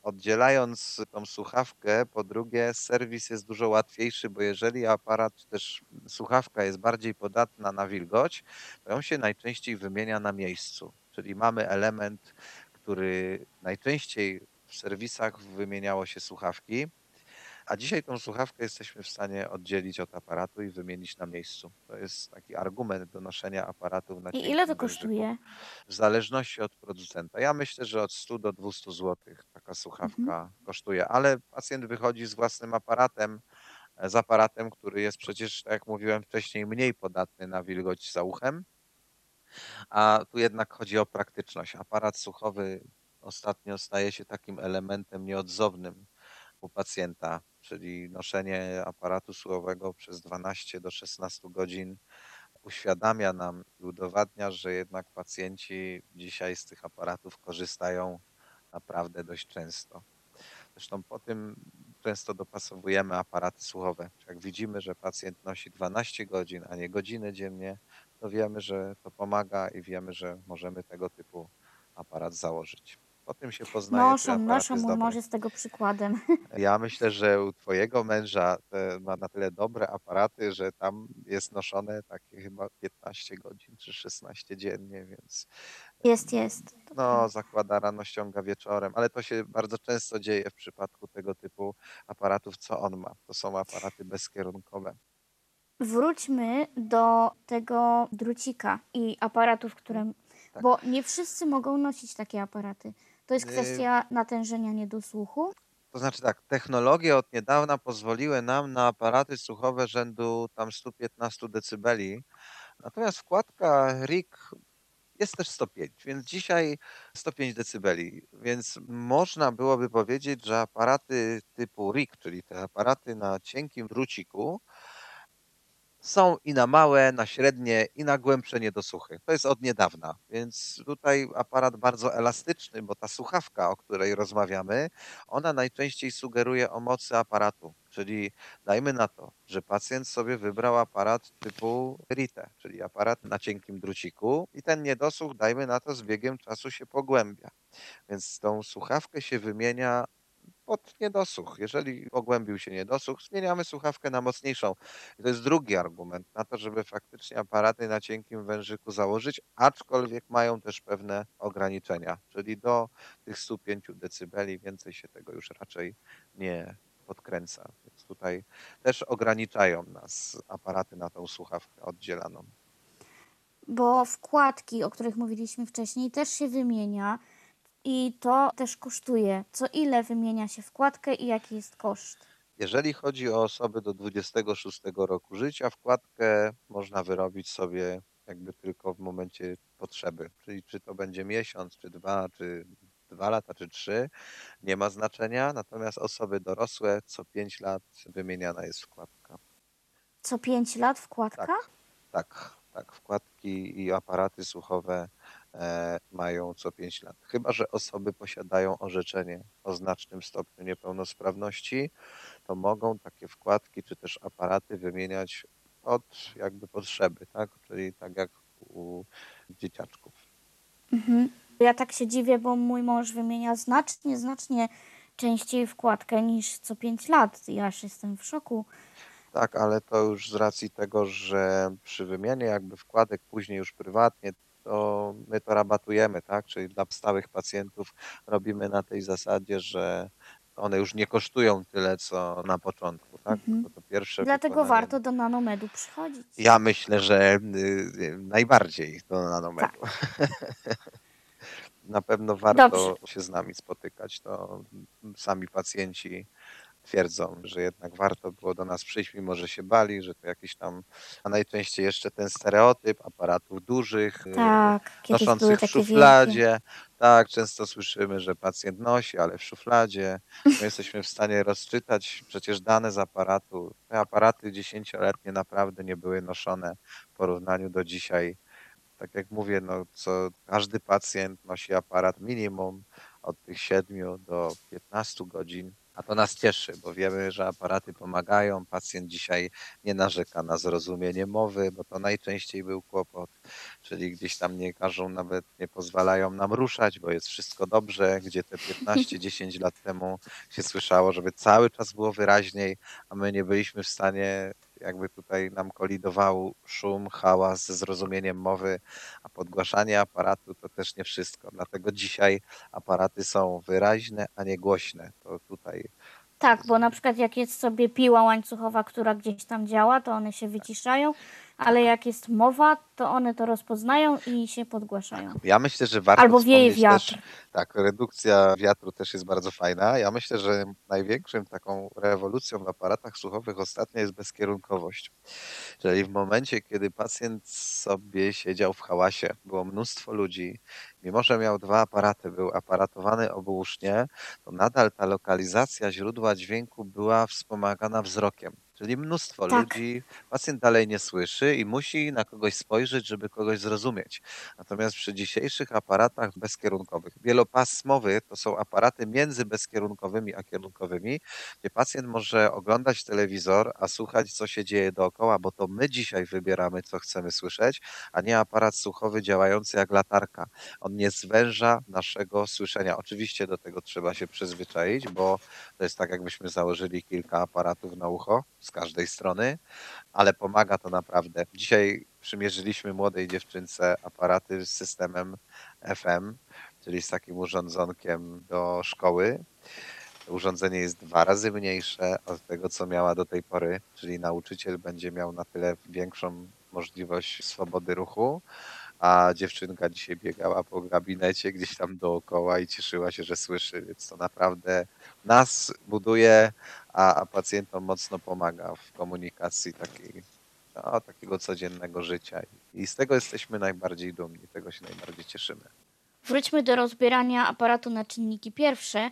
Oddzielając tą słuchawkę, po drugie serwis jest dużo łatwiejszy, bo jeżeli aparat czy też słuchawka jest bardziej podatna na wilgoć, to ją się najczęściej wymienia na miejscu. Czyli mamy element, który najczęściej w serwisach wymieniało się słuchawki, a dzisiaj tą słuchawkę jesteśmy w stanie oddzielić od aparatu i wymienić na miejscu. To jest taki argument do noszenia aparatów na cienkim. I ile to kosztuje? W zależności od producenta. Ja myślę, że od 100 do 200 zł taka słuchawka kosztuje, ale pacjent wychodzi z własnym aparatem, który jest przecież, tak jak mówiłem wcześniej, mniej podatny na wilgoć za uchem. A tu jednak chodzi o praktyczność. Aparat słuchowy ostatnio staje się takim elementem nieodzownym u pacjenta, czyli noszenie aparatu słuchowego przez 12 do 16 godzin uświadamia nam i udowadnia, że jednak pacjenci dzisiaj z tych aparatów korzystają naprawdę dość często. Zresztą po tym często dopasowujemy aparaty słuchowe. Jak widzimy, że pacjent nosi 12 godzin, a nie godzinę dziennie, to wiemy, że to pomaga i wiemy, że możemy tego typu aparat założyć. Po tym się poznaje. Noszą mój mąż z tego przykładem. Ja myślę, że u twojego męża ma na tyle dobre aparaty, że tam jest noszone takie chyba 15 godzin czy 16 dziennie, więc... Jest. No, zakłada rano, ściąga wieczorem, ale to się bardzo często dzieje w przypadku tego typu aparatów, co on ma. To są aparaty bezkierunkowe. Wróćmy do tego drucika i aparatów, które... Tak. Bo nie wszyscy mogą nosić takie aparaty. To jest kwestia natężenia niedosłuchu? To znaczy tak, technologie od niedawna pozwoliły nam na aparaty słuchowe rzędu tam 115 decybeli. Natomiast wkładka RIC jest też 105, więc dzisiaj 105 decybeli. Więc można byłoby powiedzieć, że aparaty typu RIC, czyli te aparaty na cienkim druciku, są i na małe, na średnie i na głębsze niedosłuchy. To jest od niedawna, więc tutaj aparat bardzo elastyczny, bo ta słuchawka, o której rozmawiamy, ona najczęściej sugeruje o mocy aparatu. Czyli dajmy na to, że pacjent sobie wybrał aparat typu RITE, czyli aparat na cienkim druciku i ten niedosłuch, dajmy na to, z biegiem czasu się pogłębia. Więc tą słuchawkę się wymienia pod niedosłuch. Jeżeli pogłębił się niedosłuch, zmieniamy słuchawkę na mocniejszą. I to jest drugi argument na to, żeby faktycznie aparaty na cienkim wężyku założyć, aczkolwiek mają też pewne ograniczenia, czyli do tych 105 decybeli więcej się tego już raczej nie podkręca. Więc tutaj też ograniczają nas aparaty na tą słuchawkę oddzielaną. Bo wkładki, o których mówiliśmy wcześniej, też się wymienia i to też kosztuje. Co ile wymienia się wkładkę i jaki jest koszt? Jeżeli chodzi o osoby do 26 roku życia, wkładkę można wyrobić sobie jakby tylko w momencie potrzeby. Czyli czy to będzie miesiąc, czy dwa lata, czy 3, nie ma znaczenia. Natomiast osoby dorosłe co 5 lat wymieniana jest wkładka. Co 5 lat wkładka? Tak, wkładki i aparaty słuchowe mają co 5 lat. Chyba że osoby posiadają orzeczenie o znacznym stopniu niepełnosprawności, to mogą takie wkładki czy też aparaty wymieniać od jakby potrzeby, tak? Czyli tak jak u dzieciaczków. Mhm. Ja tak się dziwię, bo mój mąż wymienia znacznie częściej wkładkę niż co 5 lat. Ja aż jestem w szoku. Tak, ale to już z racji tego, że przy wymianie jakby wkładek później już prywatnie, to my to rabatujemy, tak? Czyli dla stałych pacjentów robimy na tej zasadzie, że one już nie kosztują tyle, co na początku. Tak? Mhm. To pierwsze dlatego wykonanie. Warto do Nanomedu przychodzić. Ja myślę, że najbardziej do Nanomedu. Tak. Na pewno warto się z nami spotykać. To sami pacjenci twierdzą, że jednak warto było do nas przyjść, mimo że się bali, że to jakiś tam, a najczęściej jeszcze ten stereotyp aparatów dużych, tak, noszących w szufladzie. Wielkie. Tak, często słyszymy, że pacjent nosi, ale w szufladzie. My jesteśmy w stanie rozczytać przecież dane z aparatu. Te aparaty 10-letnie naprawdę nie były noszone w porównaniu do dzisiaj. Tak jak mówię, co każdy pacjent nosi aparat minimum od tych 7 do 15 godzin. A to nas cieszy, bo wiemy, że aparaty pomagają. Pacjent dzisiaj nie narzeka na zrozumienie mowy, bo to najczęściej był kłopot. Czyli gdzieś tam nie każą, nawet nie pozwalają nam ruszać, bo jest wszystko dobrze, gdzie te 15-10 lat temu się słyszało, żeby cały czas było wyraźniej, a my nie byliśmy w stanie, jakby tutaj nam kolidował szum, hałas ze zrozumieniem mowy, a podgłaszanie aparatu to też nie wszystko. Dlatego dzisiaj aparaty są wyraźne, a nie głośne. To tutaj... Tak, bo na przykład jak jest sobie piła łańcuchowa, która gdzieś tam działa, to one się wyciszają, ale jak jest mowa, to one to rozpoznają i się podgłaszają. Ja myślę, że warto albo wieje wiatr. Też, tak, redukcja wiatru też jest bardzo fajna. Ja myślę, że największym taką rewolucją w aparatach słuchowych ostatnio jest bezkierunkowość. Czyli w momencie, kiedy pacjent sobie siedział w hałasie, było mnóstwo ludzi, mimo że miał 2 aparaty, był aparatowany obuusznie, to nadal ta lokalizacja źródła dźwięku była wspomagana wzrokiem. Czyli mnóstwo ludzi, pacjent dalej nie słyszy i musi na kogoś spojrzeć, żeby kogoś zrozumieć. Natomiast przy dzisiejszych aparatach bezkierunkowych, wielopasmowych, to są aparaty między bezkierunkowymi a kierunkowymi, gdzie pacjent może oglądać telewizor, a słuchać, co się dzieje dookoła, bo to my dzisiaj wybieramy, co chcemy słyszeć, a nie aparat słuchowy działający jak latarka. On nie zwęża naszego słyszenia. Oczywiście do tego trzeba się przyzwyczaić, bo to jest tak, jakbyśmy założyli kilka aparatów na ucho z każdej strony, ale pomaga to naprawdę. Dzisiaj przymierzyliśmy młodej dziewczynce aparaty z systemem FM, czyli z takim urządzonkiem do szkoły. To urządzenie jest 2 razy mniejsze od tego, co miała do tej pory, czyli nauczyciel będzie miał na tyle większą możliwość swobody ruchu, a dziewczynka dzisiaj biegała po gabinecie gdzieś tam dookoła i cieszyła się, że słyszy, więc to naprawdę nas buduje, a pacjentom mocno pomaga w komunikacji takiej, takiego codziennego życia. I z tego jesteśmy najbardziej dumni, tego się najbardziej cieszymy. Wróćmy do rozbierania aparatu na czynniki pierwsze,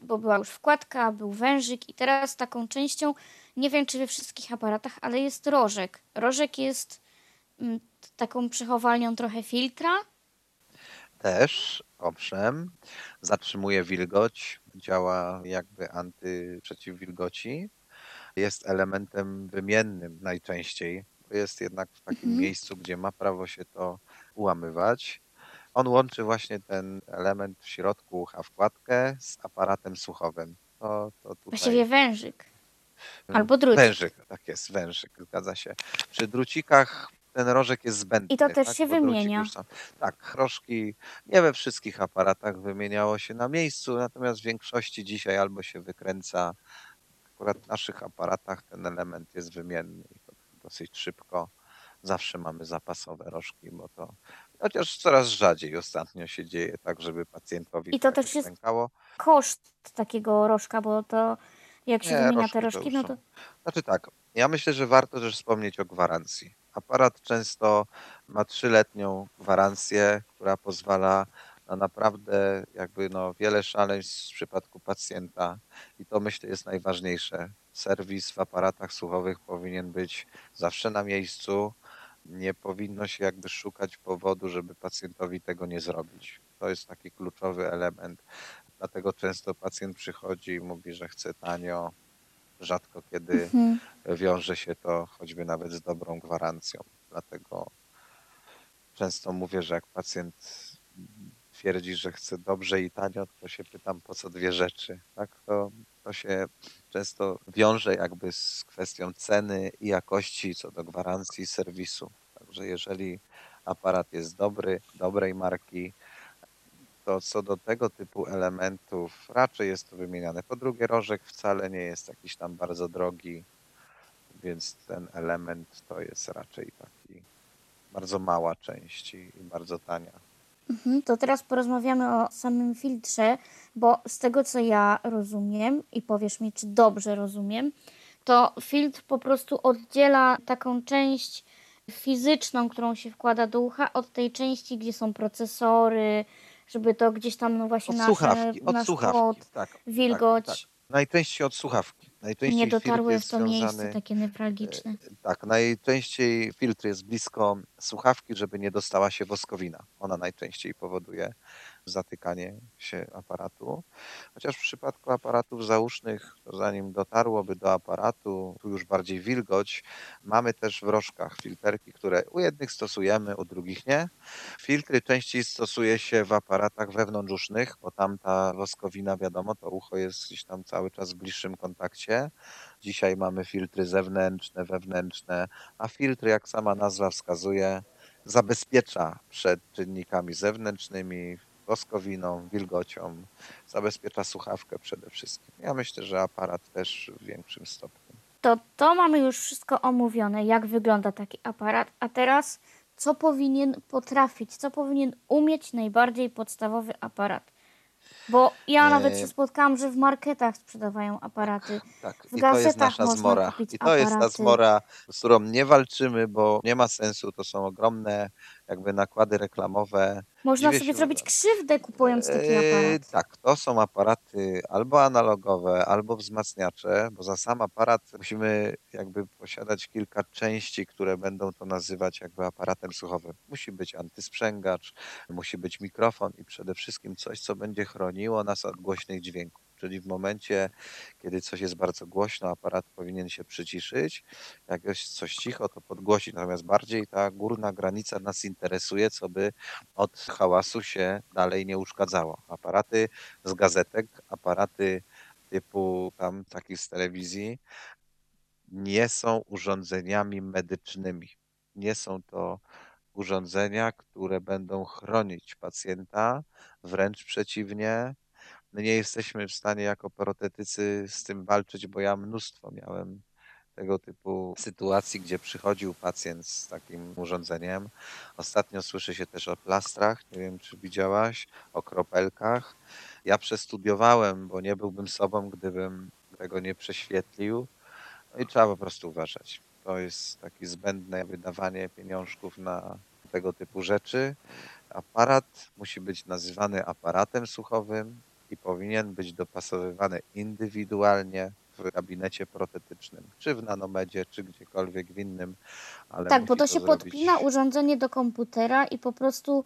bo była już wkładka, był wężyk i teraz taką częścią, nie wiem czy we wszystkich aparatach, ale jest rożek. Rożek jest taką przechowalnią trochę filtra? Też, owszem. Zatrzymuje wilgoć, działa jakby przeciwwilgoci. Jest elementem wymiennym najczęściej. Jest jednak w takim miejscu, gdzie ma prawo się to ułamywać. On łączy właśnie ten element w środku ucha, wkładkę, z aparatem słuchowym. to tutaj... Właściwie wężyk. Albo drucik. Wężyk, tak jest, wężyk, zgadza się. Przy drucikach ten rożek jest zbędny. I to też tak? się wymienia. Tak, rożki nie we wszystkich aparatach wymieniało się na miejscu, natomiast w większości dzisiaj albo się wykręca. Akurat w naszych aparatach ten element jest wymienny i to dosyć szybko. Zawsze mamy zapasowe rożki, bo to chociaż coraz rzadziej ostatnio się dzieje tak, żeby pacjentowi... I to też jest pękało. Koszt takiego rożka, bo to jak się wymienia te rożki, no to... Znaczy tak, ja myślę, że warto też wspomnieć o gwarancji. Aparat często ma 3-letnią gwarancję, która pozwala na naprawdę jakby no wiele szaleństw w przypadku pacjenta i to myślę jest najważniejsze. Serwis w aparatach słuchowych powinien być zawsze na miejscu. Nie powinno się jakby szukać powodu, żeby pacjentowi tego nie zrobić. To jest taki kluczowy element. Dlatego często pacjent przychodzi i mówi, że chce tanio. Rzadko kiedy wiąże się to choćby nawet z dobrą gwarancją. Dlatego często mówię, że jak pacjent twierdzi, że chce dobrze i tanio, to się pytam, po co dwie rzeczy. Tak? To się często wiąże jakby z kwestią ceny i jakości co do gwarancji serwisu. Także jeżeli aparat jest dobry, dobrej marki, to co do tego typu elementów raczej jest to wymieniane. Po drugie, rożek wcale nie jest jakiś tam bardzo drogi, więc ten element to jest raczej taki bardzo mała część i bardzo tania. To teraz porozmawiamy o samym filtrze, bo z tego co ja rozumiem i powiesz mi, czy dobrze rozumiem, to filtr po prostu oddziela taką część fizyczną, którą się wkłada do ucha od tej części, gdzie są procesory, żeby to gdzieś tam no właśnie od słuchawki, wilgoć. Tak. Najczęściej od słuchawki. Najczęściej nie dotarły w to miejsce takie newralgiczne. Tak, najczęściej filtr jest blisko słuchawki, żeby nie dostała się woskowina. Ona najczęściej powoduje zatykanie się aparatu. Chociaż w przypadku aparatów zausznych, to zanim dotarłoby do aparatu, tu już bardziej wilgoć, mamy też w rożkach filterki, które u jednych stosujemy, u drugich nie. Filtry częściej stosuje się w aparatach wewnątrzusznych, bo tam ta woskowina, wiadomo, to ucho jest gdzieś tam cały czas w bliższym kontakcie. Dzisiaj mamy filtry zewnętrzne, wewnętrzne, a filtry, jak sama nazwa wskazuje, zabezpiecza przed czynnikami zewnętrznymi, woskowiną, wilgocią, zabezpiecza słuchawkę przede wszystkim. Ja myślę, że aparat też w większym stopniu. To mamy już wszystko omówione, jak wygląda taki aparat, a teraz co powinien potrafić, co powinien umieć najbardziej podstawowy aparat? Bo ja nawet się spotkałam, że w marketach sprzedawają aparaty. Tak, w gazetach to jest nasza zmora. I to jest ta zmora, z którą nie walczymy, bo nie ma sensu. To są ogromne jakby nakłady reklamowe. Można sobie zrobić krzywdę, kupując taki aparat. Tak, to są aparaty albo analogowe, albo wzmacniacze, bo za sam aparat musimy jakby posiadać kilka części, które będą to nazywać jakby aparatem słuchowym. Musi być antysprzęgacz, musi być mikrofon i przede wszystkim coś, co będzie chroniło nas od głośnych dźwięków. Czyli w momencie, kiedy coś jest bardzo głośno, aparat powinien się przyciszyć. Jak jest coś cicho, to podgłosić. Natomiast bardziej ta górna granica nas interesuje, co by od hałasu się dalej nie uszkadzało. Aparaty z gazetek, aparaty typu tam takich z telewizji nie są urządzeniami medycznymi. Nie są to urządzenia, które będą chronić pacjenta, wręcz przeciwnie. My nie jesteśmy w stanie jako protetycy z tym walczyć, bo ja mnóstwo miałem tego typu sytuacji, gdzie przychodził pacjent z takim urządzeniem. Ostatnio słyszy się też o plastrach, nie wiem czy widziałaś, o kropelkach. Ja przestudiowałem, bo nie byłbym sobą, gdybym tego nie prześwietlił. No i trzeba po prostu uważać. To jest takie zbędne wydawanie pieniążków na tego typu rzeczy. Aparat musi być nazywany aparatem słuchowym i powinien być dopasowywany indywidualnie w gabinecie protetycznym, czy w Nanomedzie, czy gdziekolwiek w innym. Ale tak, bo to się podpina urządzenie do komputera i po prostu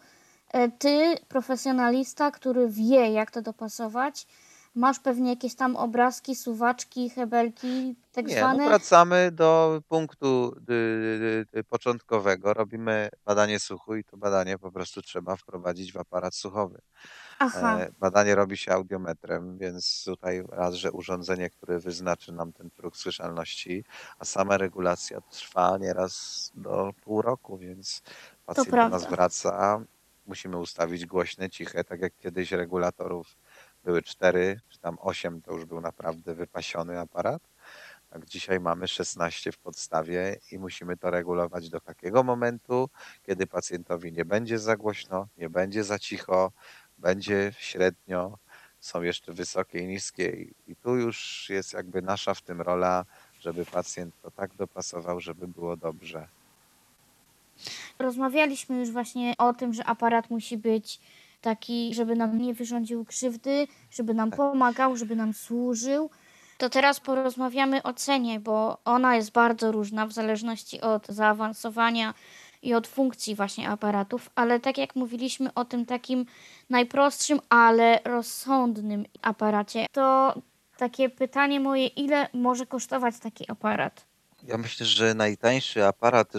ty, profesjonalista, który wie, jak to dopasować, masz pewnie jakieś tam obrazki, suwaczki, hebelki, tak zwane. No wracamy do punktu początkowego. Robimy badanie słuchu i to badanie po prostu trzeba wprowadzić w aparat słuchowy. Badanie robi się audiometrem, więc tutaj raz, że urządzenie, które wyznaczy nam ten próg słyszalności, a sama regulacja trwa nieraz do pół roku, więc pacjent do nas wraca. Musimy ustawić głośne, ciche, tak jak kiedyś regulatorów były 4, czy tam 8, to już był naprawdę wypasiony aparat. Tak, dzisiaj mamy 16 w podstawie i musimy to regulować do takiego momentu, kiedy pacjentowi nie będzie za głośno, nie będzie za cicho, będzie średnio, są jeszcze wysokie i niskie i tu już jest jakby nasza w tym rola, żeby pacjent to tak dopasował, żeby było dobrze. Rozmawialiśmy już właśnie o tym, że aparat musi być taki, żeby nam nie wyrządził krzywdy, żeby nam pomagał, żeby nam służył. To teraz porozmawiamy o cenie, bo ona jest bardzo różna w zależności od zaawansowania i od funkcji właśnie aparatów, ale tak jak mówiliśmy o tym takim najprostszym, ale rozsądnym aparacie, to takie pytanie moje, ile może kosztować taki aparat? Ja myślę, że najtańszy aparat,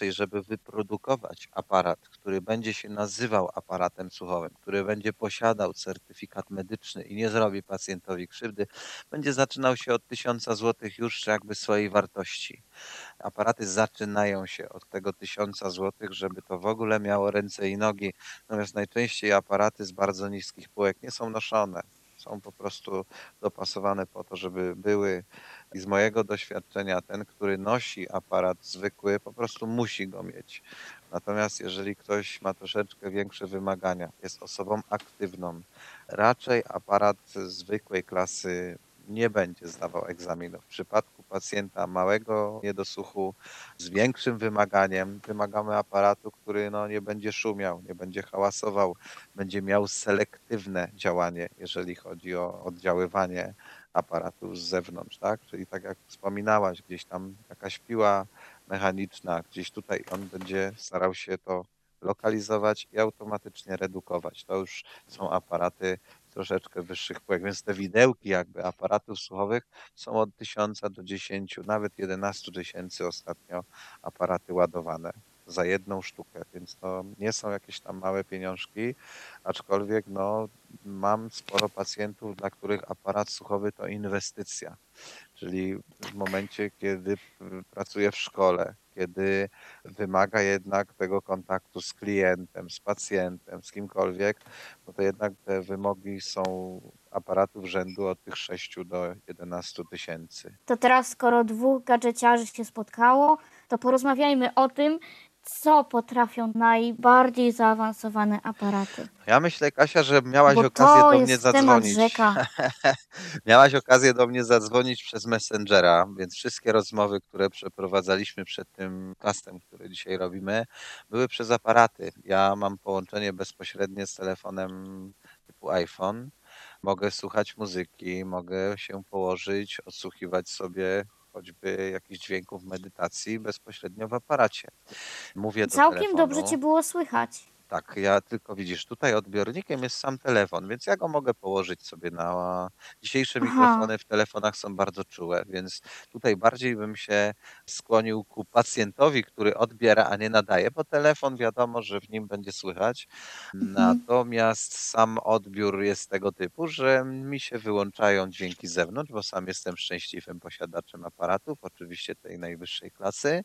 żeby wyprodukować aparat, który będzie się nazywał aparatem słuchowym, który będzie posiadał certyfikat medyczny i nie zrobi pacjentowi krzywdy, będzie zaczynał się od 1000 zł już jakby swojej wartości. Aparaty zaczynają się od tego 1000 zł, żeby to w ogóle miało ręce i nogi. Natomiast najczęściej aparaty z bardzo niskich półek nie są noszone. Są po prostu dopasowane po to, żeby były. I z mojego doświadczenia ten, który nosi aparat zwykły, po prostu musi go mieć. Natomiast jeżeli ktoś ma troszeczkę większe wymagania, jest osobą aktywną, raczej aparat zwykłej klasy nie będzie zdawał egzaminu. W przypadku pacjenta małego niedosłuchu z większym wymaganiem wymagamy aparatu, który nie będzie szumiał, nie będzie hałasował, będzie miał selektywne działanie, jeżeli chodzi o oddziaływanie aparatu z zewnątrz, tak? Czyli tak jak wspominałaś, gdzieś tam jakaś piła mechaniczna, gdzieś tutaj on będzie starał się to lokalizować i automatycznie redukować. To już są aparaty troszeczkę wyższych półek, więc te widełki jakby aparatów słuchowych są od 1000 do 10, nawet 11 000 ostatnio aparaty ładowane za jedną sztukę, więc to nie są jakieś tam małe pieniążki, aczkolwiek mam sporo pacjentów, dla których aparat słuchowy to inwestycja, czyli w momencie, kiedy pracuję w szkole, kiedy wymaga jednak tego kontaktu z klientem, z pacjentem, z kimkolwiek, bo to jednak te wymogi są aparatów rzędu od tych 6 do 11 tysięcy. To teraz, skoro dwóch gadżeciarzy się spotkało, to porozmawiajmy o tym, co potrafią najbardziej zaawansowane aparaty. Ja myślę, Kasia, że miałaś okazję do mnie zadzwonić. Miałaś okazję do mnie zadzwonić przez Messengera, więc wszystkie rozmowy, które przeprowadzaliśmy przed tym castem, który dzisiaj robimy, były przez aparaty. Ja mam połączenie bezpośrednie z telefonem typu iPhone. Mogę słuchać muzyki, mogę się położyć, odsłuchiwać sobie choćby jakichś dźwięków medytacji bezpośrednio w aparacie. Mówię do telefonu. Całkiem dobrze Cię było słychać. Tak, ja tylko widzisz, tutaj odbiornikiem jest sam telefon, więc ja go mogę położyć sobie na... Dzisiejsze mikrofony w telefonach są bardzo czułe, więc tutaj bardziej bym się skłonił ku pacjentowi, który odbiera, a nie nadaje, bo telefon wiadomo, że w nim będzie słychać. Natomiast sam odbiór jest tego typu, że mi się wyłączają dźwięki z zewnątrz, bo sam jestem szczęśliwym posiadaczem aparatów, oczywiście tej najwyższej klasy.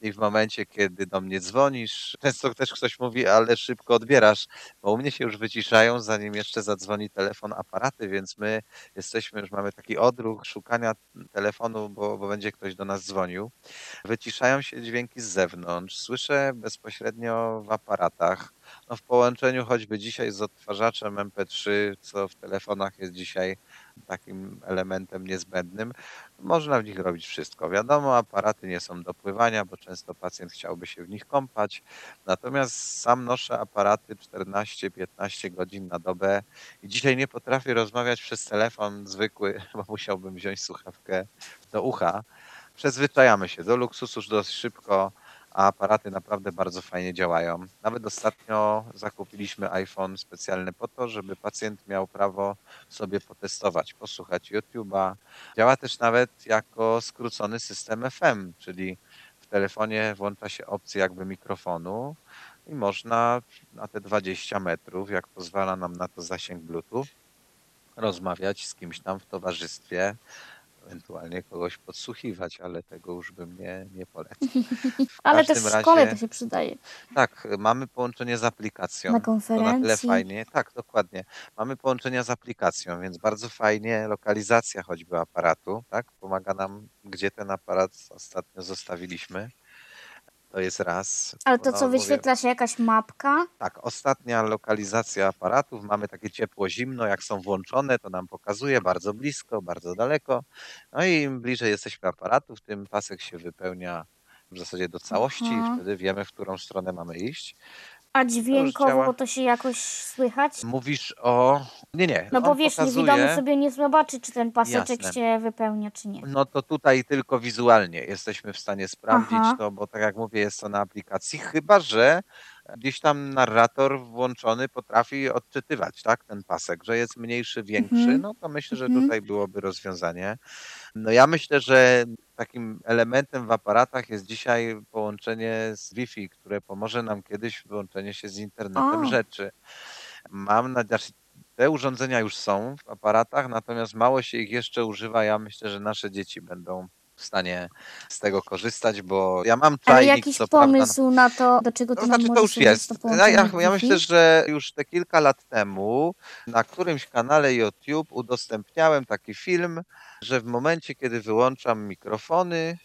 I w momencie, kiedy do mnie dzwonisz, często też ktoś mówi, ale szybko odbierasz, bo u mnie się już wyciszają, zanim jeszcze zadzwoni telefon, aparaty, więc my już mamy taki odruch szukania telefonu, bo będzie ktoś do nas dzwonił. Wyciszają się dźwięki z zewnątrz, słyszę bezpośrednio w aparatach, w połączeniu choćby dzisiaj z odtwarzaczem MP3, co w telefonach jest dzisiaj takim elementem niezbędnym, można w nich robić wszystko. Wiadomo, aparaty nie są do pływania, bo często pacjent chciałby się w nich kąpać, natomiast sam noszę aparaty 14-15 godzin na dobę i dzisiaj nie potrafię rozmawiać przez telefon zwykły, bo musiałbym wziąć słuchawkę do ucha. Przyzwyczajamy się do luksusu już dość szybko, a aparaty naprawdę bardzo fajnie działają. Nawet ostatnio zakupiliśmy iPhone specjalny po to, żeby pacjent miał prawo sobie potestować, posłuchać YouTube'a. Działa też nawet jako skrócony system FM, czyli w telefonie włącza się opcję jakby mikrofonu. i można na te 20 metrów, jak pozwala nam na to zasięg Bluetooth, rozmawiać z kimś tam w towarzystwie, ewentualnie kogoś podsłuchiwać, ale tego już bym nie polecił. Ale też w szkole to się przydaje. Tak, mamy połączenie z aplikacją. Na konferencji. To na tyle fajnie. Tak, dokładnie. Mamy połączenia z aplikacją, więc bardzo fajnie lokalizacja choćby aparatu, tak? Pomaga nam, gdzie ten aparat ostatnio zostawiliśmy. To jest raz. Ale to, co wyświetla się, jakaś mapka? Tak, ostatnia lokalizacja aparatów. Mamy takie ciepło-zimno, jak są włączone, to nam pokazuje bardzo blisko, bardzo daleko. No i im bliżej jesteśmy aparatów, tym pasek się wypełnia w zasadzie do całości. I wtedy wiemy, w którą stronę mamy iść. A dźwiękowo to się jakoś słychać? Mówisz o... Nie. No bo wiesz, pokazuje... niewidomy sobie nie zobaczy, czy ten paseczek się wypełnia, czy nie. No to tutaj tylko wizualnie jesteśmy w stanie sprawdzić to, bo tak jak mówię, jest to na aplikacji, chyba że gdzieś tam narrator włączony potrafi odczytywać, tak, ten pasek, że jest mniejszy, większy, no to myślę, że tutaj byłoby rozwiązanie. No ja myślę, że takim elementem w aparatach jest dzisiaj połączenie z Wi-Fi, które pomoże nam kiedyś wyłączenie się z internetem rzeczy. Mam nadzieję, że te urządzenia już są w aparatach, natomiast mało się ich jeszcze używa. Ja myślę, że nasze dzieci będą w stanie z tego korzystać, bo ja mam czajnik. Ale jakiś pomysł na to, do czego to znaczy, to już jest. Ja myślę, że już te kilka lat temu na którymś kanale YouTube udostępniałem taki film, że w momencie, kiedy wyłączam mikrofony,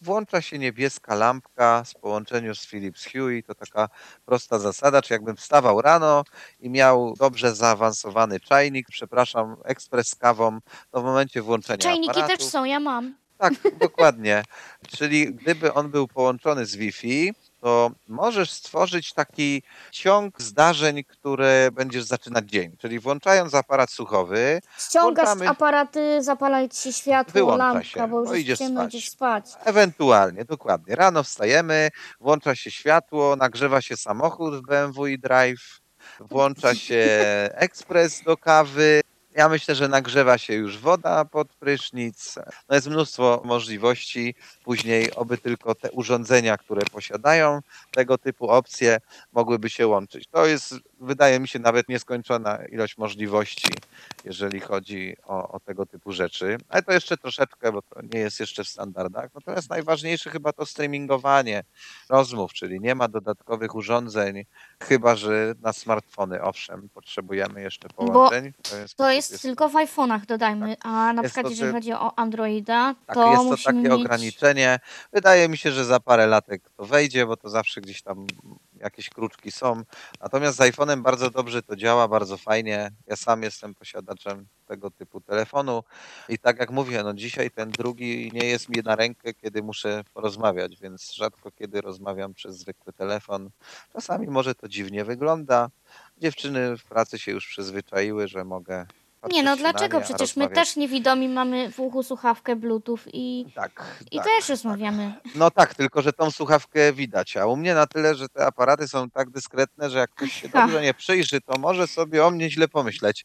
włącza się niebieska lampka w połączeniu z Philips Hue i to taka prosta zasada, czy jakbym wstawał rano i miał dobrze zaawansowany czajnik, przepraszam, ekspres z kawą, to w momencie włączenia czajniki aparatu, też są, ja mam. Tak, dokładnie. Czyli gdyby on był połączony z Wi-Fi, to możesz stworzyć taki ciąg zdarzeń, które będziesz zaczynać dzień. Czyli włączając aparat słuchowy... Ściągasz aparaty, zapala ci się światło, lampka, bo już idziesz ciemno, idziesz spać. Ewentualnie, dokładnie. Rano wstajemy, włącza się światło, nagrzewa się samochód w BMW i Drive, włącza się ekspres do kawy. Ja myślę, że nagrzewa się już woda pod prysznic. No jest mnóstwo możliwości. Później oby tylko te urządzenia, które posiadają tego typu opcje, mogłyby się łączyć. To jest, wydaje mi się, nawet nieskończona ilość możliwości, jeżeli chodzi o tego typu rzeczy. Ale to jeszcze troszeczkę, bo to nie jest jeszcze w standardach. Natomiast najważniejsze chyba to streamingowanie rozmów, czyli nie ma dodatkowych urządzeń, chyba że na smartfony, owszem, potrzebujemy jeszcze połączeń. To jest tylko w iPhone'ach, dodajmy, tak. A na przykład jeżeli chodzi o Androida, tak, to jest to takie ograniczenie. Wydaje mi się, że za parę latek to wejdzie, bo to zawsze gdzieś tam jakieś kruczki są. Natomiast z iPhone'em bardzo dobrze to działa, bardzo fajnie. Ja sam jestem posiadaczem tego typu telefonu i tak jak mówię, no dzisiaj ten drugi nie jest mi na rękę, kiedy muszę porozmawiać, więc rzadko kiedy rozmawiam przez zwykły telefon. Czasami może to dziwnie wygląda. Dziewczyny w pracy się już przyzwyczaiły, że mogę... Nie, no dlaczego? Przecież my też niewidomi mamy w uchu słuchawkę Bluetooth i też rozmawiamy. No tak, tylko że tą słuchawkę widać, a u mnie na tyle, że te aparaty są tak dyskretne, że jak ktoś się dobrze nie przyjrzy, to może sobie o mnie źle pomyśleć.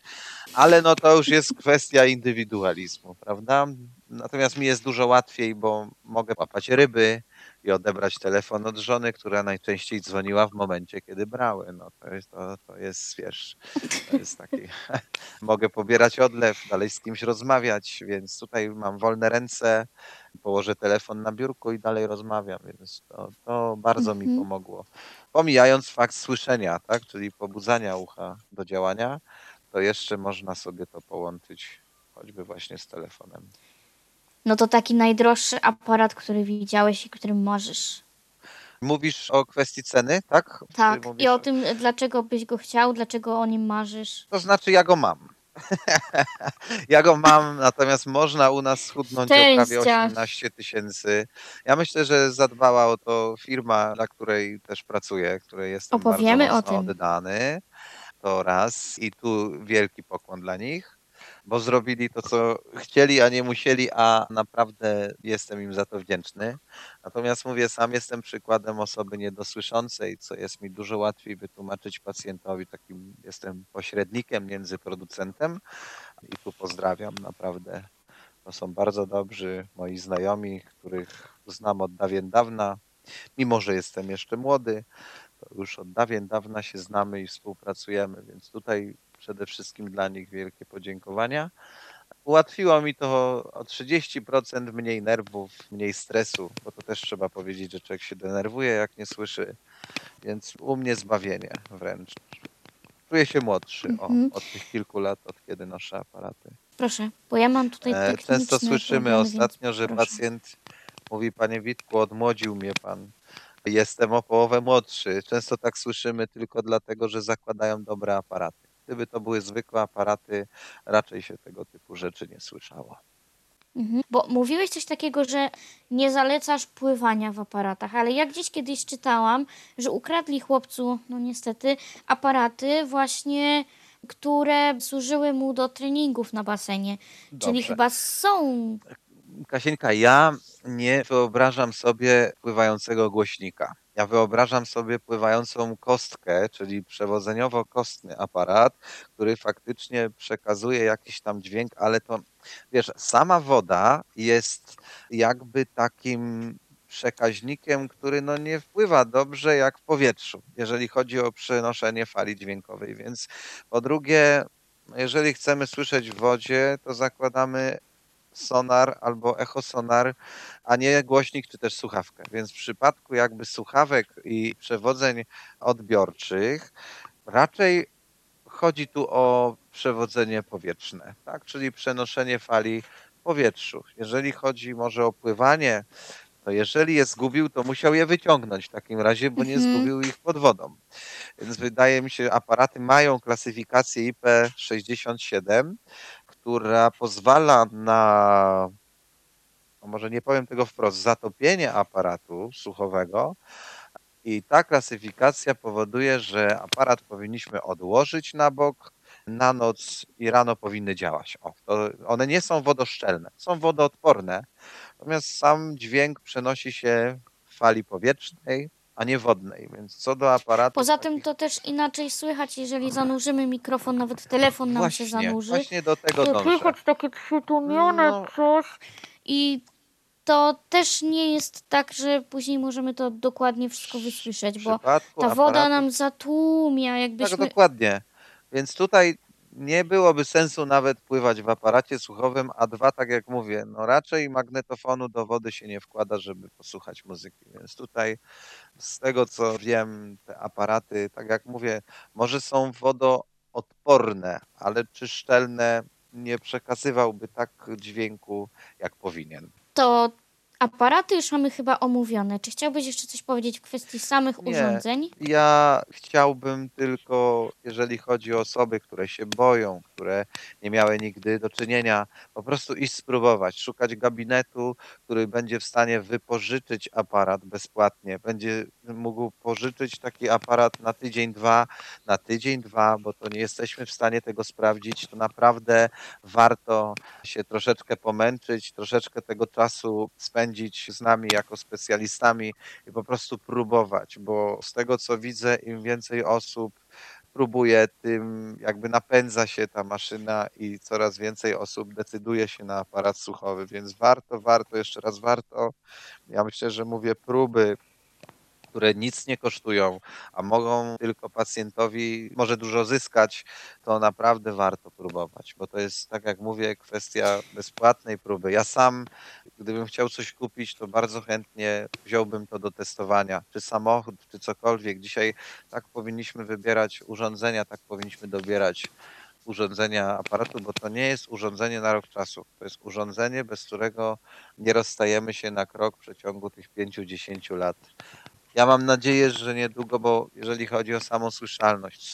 Ale no to już jest kwestia indywidualizmu, prawda? Natomiast mi jest dużo łatwiej, bo mogę łapać ryby i odebrać telefon od żony, która najczęściej dzwoniła w momencie, kiedy brały. No to jest wiesz, to jest taki... Mogę pobierać odlew, dalej z kimś rozmawiać, więc tutaj mam wolne ręce, położę telefon na biurku i dalej rozmawiam, więc to bardzo mi pomogło. Pomijając fakt słyszenia, tak, czyli pobudzania ucha do działania, to jeszcze można sobie to połączyć choćby właśnie z telefonem. No to taki najdroższy aparat, który widziałeś i którym marzysz. Mówisz o kwestii ceny, tak? Tak, i o tym, dlaczego byś go chciał, dlaczego o nim marzysz. To znaczy, ja go mam. Ja go mam, natomiast można u nas schudnąć o prawie 18 000. Ja myślę, że zadbała o to firma, dla której też pracuję, której jestem bardzo mocno oddany. To raz i tu wielki pokłon dla nich. Bo zrobili to, co chcieli, a nie musieli, a naprawdę jestem im za to wdzięczny. Natomiast mówię, sam jestem przykładem osoby niedosłyszącej, co jest mi dużo łatwiej wytłumaczyć pacjentowi. Takim jestem pośrednikiem między producentem i tu pozdrawiam naprawdę. To są bardzo dobrzy moi znajomi, których znam od dawien dawna, mimo że jestem jeszcze młody. już od dawien dawna się znamy i współpracujemy, więc tutaj przede wszystkim dla nich wielkie podziękowania. Ułatwiło mi to o 30% mniej nerwów, mniej stresu, bo to też trzeba powiedzieć, że człowiek się denerwuje, jak nie słyszy, więc u mnie zbawienie wręcz. Czuję się młodszy od tych kilku lat, od kiedy noszę aparaty. Proszę, bo ja mam tutaj techniczne. Często słyszymy ostatnio, że pacjent mówi: panie Witku, odmłodził mnie pan. Jestem o połowę młodszy. Często tak słyszymy tylko dlatego, że zakładają dobre aparaty. Gdyby to były zwykłe aparaty, raczej się tego typu rzeczy nie słyszało. Mhm. Bo mówiłeś coś takiego, że nie zalecasz pływania w aparatach, ale ja gdzieś kiedyś czytałam, że ukradli chłopcu, no niestety, aparaty właśnie, które służyły mu do treningów na basenie. Dobrze. Czyli chyba są... Kasieńka, ja nie wyobrażam sobie pływającego głośnika. Ja wyobrażam sobie pływającą kostkę, czyli przewodzeniowo-kostny aparat, który faktycznie przekazuje jakiś tam dźwięk, ale to, wiesz, sama woda jest jakby takim przekaźnikiem, który no nie wpływa dobrze jak w powietrzu, jeżeli chodzi o przenoszenie fali dźwiękowej. Więc po drugie, jeżeli chcemy słyszeć w wodzie, to zakładamy sonar albo echosonar, a nie głośnik czy też słuchawkę. Więc w przypadku jakby słuchawek i przewodzeń odbiorczych raczej chodzi tu o przewodzenie powietrzne, tak? Czyli przenoszenie fali w powietrzu. Jeżeli chodzi może o pływanie, to jeżeli je zgubił, to musiał je wyciągnąć w takim razie, bo nie zgubił ich pod wodą. Więc wydaje mi się, aparaty mają klasyfikację IP67, która pozwala na, może nie powiem tego wprost, zatopienie aparatu słuchowego, i ta klasyfikacja powoduje, że aparat powinniśmy odłożyć na bok, na noc i rano powinny działać. One nie są wodoszczelne, są wodoodporne, natomiast sam dźwięk przenosi się w fali powietrznej, a nie wodnej, więc co do aparatu... Poza tym to też inaczej słychać, jeżeli zanurzymy mikrofon, nawet telefon nam właśnie się zanurzy. Właśnie do tego dążę. Słychać takie przytłumione coś i to też nie jest tak, że później możemy to dokładnie wszystko wysłyszeć, bo ta woda nam zatłumia, jakbyśmy... Tak, dokładnie. Więc tutaj nie byłoby sensu nawet pływać w aparacie słuchowym, a dwa, tak jak mówię, no raczej magnetofonu do wody się nie wkłada, żeby posłuchać muzyki. Więc tutaj z tego, co wiem, te aparaty, tak jak mówię, może są wodoodporne, ale czy szczelne nie przekazywałby tak dźwięku, jak powinien. To aparaty już mamy chyba omówione. Czy chciałbyś jeszcze coś powiedzieć w kwestii samych urządzeń? Ja chciałbym tylko, jeżeli chodzi o osoby, które się boją, które nie miały nigdy do czynienia, po prostu iść spróbować, szukać gabinetu, który będzie w stanie wypożyczyć aparat bezpłatnie. Będzie mógł pożyczyć taki aparat na tydzień, dwa, bo to nie jesteśmy w stanie tego sprawdzić. To naprawdę warto się troszeczkę pomęczyć, troszeczkę tego czasu spędzić z nami jako specjalistami i po prostu próbować, bo z tego, co widzę, im więcej osób próbuje, tym jakby napędza się ta maszyna i coraz więcej osób decyduje się na aparat słuchowy, więc warto, jeszcze raz warto. Ja myślę, że mówię, próby, które nic nie kosztują, a mogą tylko pacjentowi, może dużo zyskać, to naprawdę warto próbować, bo to jest, tak jak mówię, kwestia bezpłatnej próby. Ja sam, gdybym chciał coś kupić, to bardzo chętnie wziąłbym to do testowania, czy samochód, czy cokolwiek. Dzisiaj tak powinniśmy wybierać urządzenia, tak powinniśmy dobierać urządzenia aparatu, bo to nie jest urządzenie na rok czasu. To jest urządzenie, bez którego nie rozstajemy się na krok w przeciągu tych 5-10 lat. Ja mam nadzieję, że niedługo, bo jeżeli chodzi o samą słyszalność,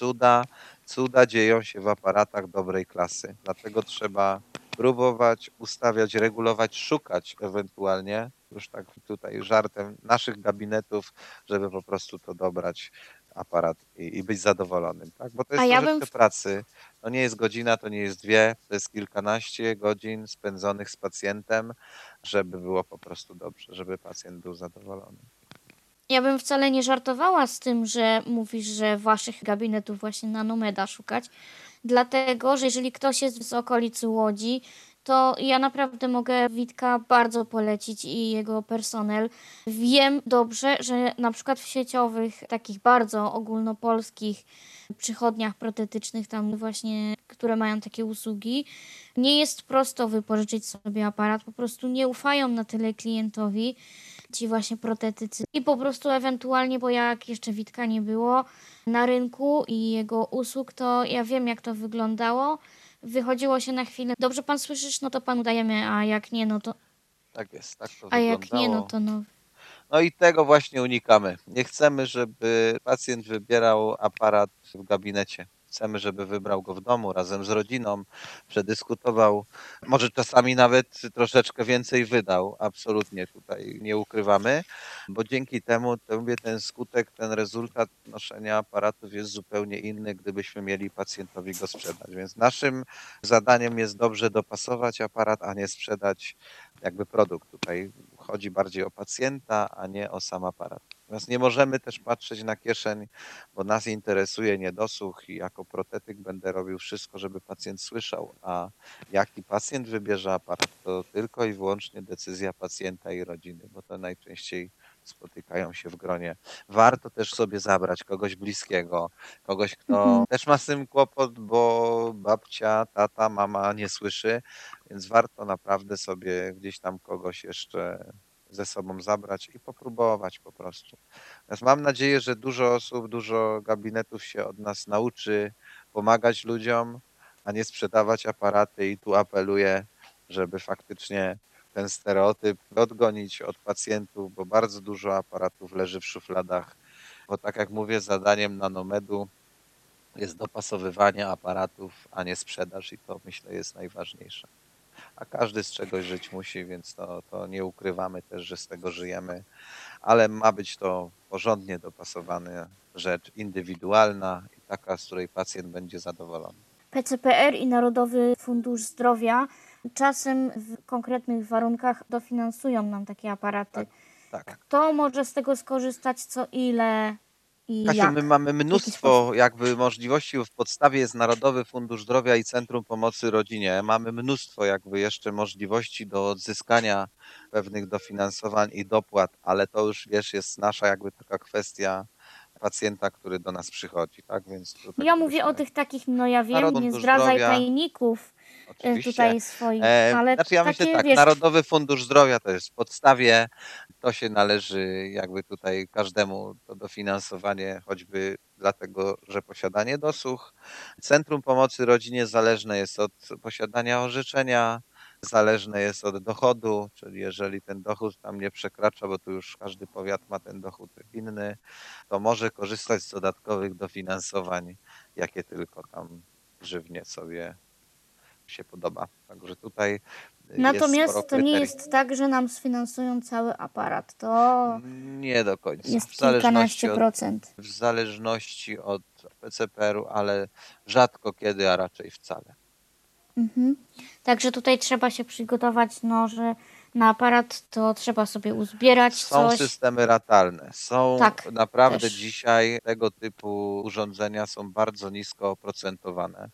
cuda dzieją się w aparatach dobrej klasy. Dlatego trzeba próbować, ustawiać, regulować, szukać ewentualnie, już tak tutaj żartem, naszych gabinetów, żeby po prostu to dobrać aparat i być zadowolonym. Tak? Bo to jest pracy. To nie jest godzina, to nie jest dwie, to jest kilkanaście godzin spędzonych z pacjentem, żeby było po prostu dobrze, żeby pacjent był zadowolony. Ja bym wcale nie żartowała z tym, że mówisz, że waszych gabinetów właśnie Nanomeda szukać, dlatego, że jeżeli ktoś jest z okolicy Łodzi, to ja naprawdę mogę Witka bardzo polecić i jego personel. Wiem dobrze, że na przykład w sieciowych, takich bardzo ogólnopolskich przychodniach protetycznych, tam właśnie, które mają takie usługi, nie jest prosto wypożyczyć sobie aparat, po prostu nie ufają na tyle klientowi ci właśnie protetycy i po prostu ewentualnie, bo jak jeszcze Witka nie było na rynku i jego usług, to ja wiem, jak to wyglądało. Wychodziło się na chwilę, dobrze pan słyszysz, no to panu dajemy, a jak nie, no to... Tak jest, tak to wyglądało. A jak nie, no to no... No i tego właśnie unikamy. Nie chcemy, żeby pacjent wybierał aparat w gabinecie. Chcemy, żeby wybrał go w domu razem z rodziną, przedyskutował, może czasami nawet troszeczkę więcej wydał, absolutnie tutaj nie ukrywamy, bo dzięki temu ten skutek, ten rezultat noszenia aparatów jest zupełnie inny, gdybyśmy mieli pacjentowi go sprzedać. Więc naszym zadaniem jest dobrze dopasować aparat, a nie sprzedać jakby produkt. Tutaj chodzi bardziej o pacjenta, a nie o sam aparat. Natomiast nie możemy też patrzeć na kieszeń, bo nas interesuje niedosłuch i jako protetyk będę robił wszystko, żeby pacjent słyszał, a jaki pacjent wybierze aparat, to tylko i wyłącznie decyzja pacjenta i rodziny, bo to najczęściej spotykają się w gronie. Warto też sobie zabrać kogoś bliskiego, kogoś, kto też ma z tym kłopot, bo babcia, tata, mama nie słyszy, więc warto naprawdę sobie gdzieś tam kogoś jeszcze ze sobą zabrać i popróbować po prostu. Natomiast mam nadzieję, że dużo osób, dużo gabinetów się od nas nauczy pomagać ludziom, a nie sprzedawać aparaty i tu apeluję, żeby faktycznie ten stereotyp odgonić od pacjentów, bo bardzo dużo aparatów leży w szufladach, bo tak jak mówię, zadaniem Nanomedu jest dopasowywanie aparatów, a nie sprzedaż i to myślę jest najważniejsze. A każdy z czegoś żyć musi, więc to nie ukrywamy też, że z tego żyjemy, ale ma być to porządnie dopasowana rzecz, indywidualna i taka, z której pacjent będzie zadowolony. PCPR i Narodowy Fundusz Zdrowia czasem w konkretnych warunkach dofinansują nam takie aparaty. Tak. Kto może z tego skorzystać, co ile? Kasiu, my mamy mnóstwo jakby możliwości, w podstawie jest Narodowy Fundusz Zdrowia i Centrum Pomocy Rodzinie. Mamy mnóstwo jakby jeszcze możliwości do odzyskania pewnych dofinansowań i dopłat, ale to już wiesz, jest nasza jakby taka kwestia pacjenta, który do nas przychodzi. Tak? Więc tutaj ja mówię o tych takich, no ja wiem, nie zdradzaj tajników. Oczywiście. Tutaj swoich, ale znaczy ja myślę tak, wiesz... Narodowy Fundusz Zdrowia to jest w podstawie, to się należy jakby tutaj każdemu to dofinansowanie, choćby dlatego, że posiadanie dosłuch. Centrum Pomocy Rodzinie zależne jest od posiadania orzeczenia, zależne jest od dochodu, czyli jeżeli ten dochód tam nie przekracza, bo tu już każdy powiat ma ten dochód inny, to może korzystać z dodatkowych dofinansowań, jakie tylko tam żywnie sobie się podoba. Także tutaj natomiast jest to nie jest tak, że nam sfinansują cały aparat. To nie do końca. Jest kilkanaście procent. W zależności od PCPR-u, ale rzadko kiedy, a raczej wcale. Mhm. Także tutaj trzeba się przygotować, no, że na aparat to trzeba sobie uzbierać coś. Są systemy ratalne. Są tak, naprawdę też. Dzisiaj tego typu urządzenia są bardzo nisko oprocentowane.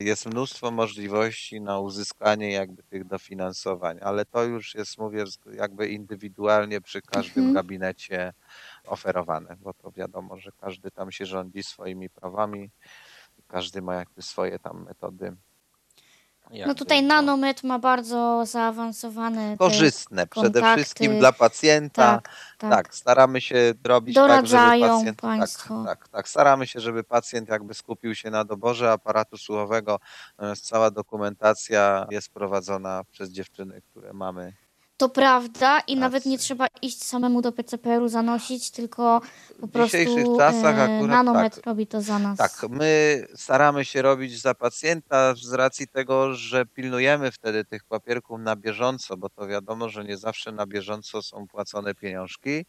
Jest mnóstwo możliwości na uzyskanie jakby tych dofinansowań, ale to już jest, mówię, jakby indywidualnie przy każdym gabinecie oferowane, bo to wiadomo, że każdy tam się rządzi swoimi prawami, każdy ma jakby swoje tam metody. No tutaj Nanomed ma bardzo zaawansowane korzystne, przede wszystkim dla pacjenta. Tak, staramy się robić żeby pacjent jakby skupił się na doborze aparatu słuchowego. Natomiast cała dokumentacja jest prowadzona przez dziewczyny, które mamy. To prawda i nawet nie trzeba iść samemu do PCPR-u zanosić, tylko po prostu Nanomed robi to za nas. Tak, my staramy się robić za pacjenta z racji tego, że pilnujemy wtedy tych papierków na bieżąco, bo to wiadomo, że nie zawsze na bieżąco są płacone pieniążki.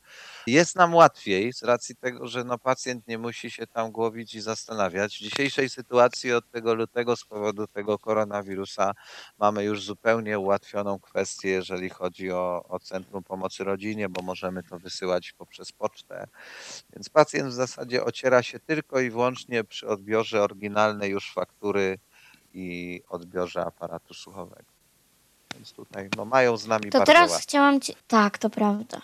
Jest nam łatwiej z racji tego, że no, pacjent nie musi się tam głowić i zastanawiać. W dzisiejszej sytuacji od tego lutego z powodu tego koronawirusa mamy już zupełnie ułatwioną kwestię, jeżeli chodzi o Centrum Pomocy Rodzinie, bo możemy to wysyłać poprzez pocztę. Więc pacjent w zasadzie ociera się tylko i wyłącznie przy odbiorze oryginalnej już faktury i odbiorze aparatu słuchowego. więc tutaj no, mają z nami to bardzo teraz łatwo. Chciałam cię... Tak, to prawda.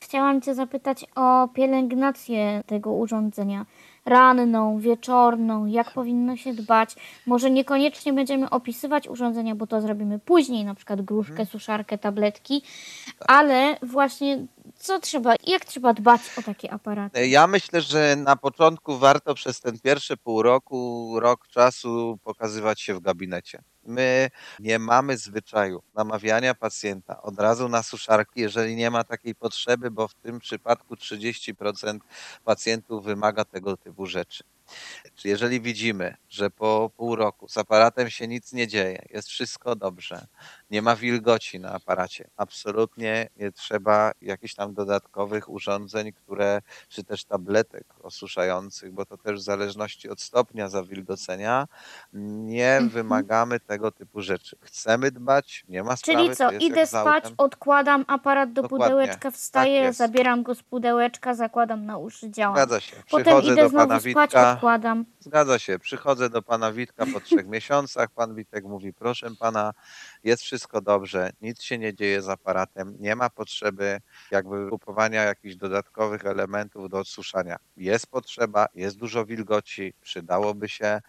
Chciałam cię zapytać o pielęgnację tego urządzenia. Ranną, wieczorną, jak powinno się dbać. Może niekoniecznie będziemy opisywać urządzenia, bo to zrobimy później, na przykład gruszkę, suszarkę, tabletki, ale właśnie co trzeba, jak trzeba dbać o takie aparaty? Ja myślę, że na początku warto przez ten pierwszy pół roku, rok czasu pokazywać się w gabinecie. My nie mamy zwyczaju namawiania pacjenta od razu na suszarki, jeżeli nie ma takiej potrzeby, bo w tym przypadku 30% pacjentów wymaga tego typu rzeczy. Jeżeli widzimy, że po pół roku z aparatem się nic nie dzieje, jest wszystko dobrze, nie ma wilgoci na aparacie, absolutnie nie trzeba jakichś tam dodatkowych urządzeń, które, czy też tabletek osuszających, bo to też w zależności od stopnia zawilgocenia nie wymagamy tego typu rzeczy. Chcemy dbać, nie ma sprawy. Czyli co, idę spać, odkładam aparat do pudełeczka, wstaję, tak zabieram go z pudełeczka, zakładam na uszy, działam. Zgadza się. Potem idę znowu spać, odkładam. Zgadza się. Przychodzę do pana Witka po 3 miesiącach. Pan Witek mówi, proszę pana, jest wszystko dobrze, nic się nie dzieje z aparatem, nie ma potrzeby jakby kupowania jakichś dodatkowych elementów do odsuszania. Jest potrzeba, jest dużo wilgoci, przydałoby się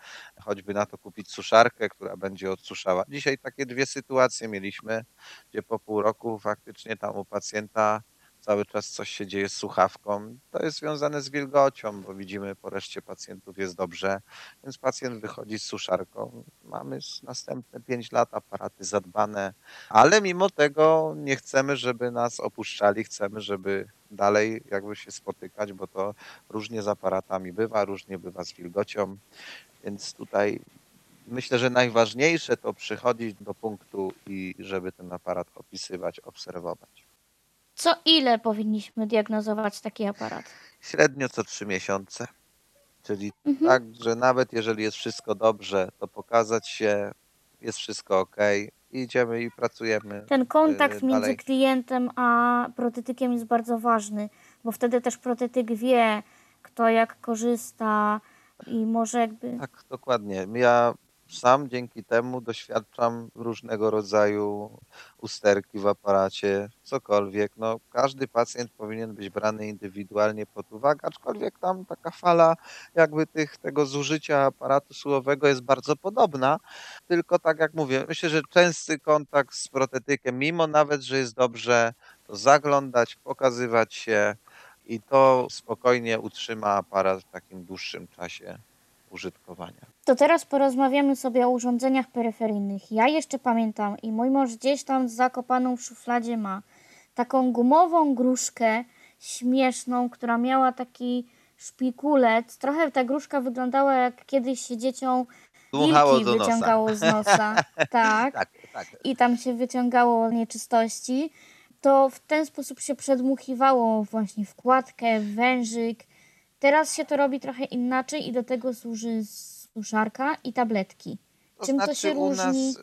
choćby na to kupić suszarkę, która będzie odsuszała. Dzisiaj takie 2 sytuacje mieliśmy, gdzie po pół roku faktycznie tam u pacjenta cały czas coś się dzieje z słuchawką. To jest związane z wilgocią, bo widzimy po reszcie pacjentów jest dobrze, więc pacjent wychodzi z suszarką. Mamy następne 5 lat aparaty zadbane, ale mimo tego nie chcemy, żeby nas opuszczali, chcemy, żeby dalej jakby się spotykać, bo to różnie z aparatami bywa, różnie bywa z wilgocią, więc tutaj myślę, że najważniejsze to przychodzić do punktu i żeby ten aparat opisywać, obserwować. Co ile powinniśmy diagnozować taki aparat? Średnio co 3 miesiące. Czyli tak, że nawet jeżeli jest wszystko dobrze, to pokazać się, jest wszystko okej. Idziemy i pracujemy. Ten kontakt między klientem a protetykiem jest bardzo ważny, bo wtedy też protetyk wie, kto jak korzysta i może jakby... Tak, dokładnie. Ja sam dzięki temu doświadczam różnego rodzaju usterki w aparacie, cokolwiek. No, każdy pacjent powinien być brany indywidualnie pod uwagę, aczkolwiek tam taka fala jakby tego zużycia aparatu słuchowego jest bardzo podobna. Tylko tak jak mówię, myślę, że częsty kontakt z protetykiem, mimo nawet, że jest dobrze, to zaglądać, pokazywać się i to spokojnie utrzyma aparat w takim dłuższym czasie użytkowania. To teraz porozmawiamy sobie o urządzeniach peryferyjnych. Ja jeszcze pamiętam i mój mąż gdzieś tam zakopaną w szufladzie ma taką gumową gruszkę śmieszną, która miała taki szpikulec. Trochę ta gruszka wyglądała jak kiedyś się dzieciom wilki wyciągało z nosa. Tak. I tam się wyciągało nieczystości. To w ten sposób się przedmuchiwało właśnie wkładkę, wężyk. Teraz się to robi trochę inaczej i do tego służy suszarka i tabletki. Czym to się różni?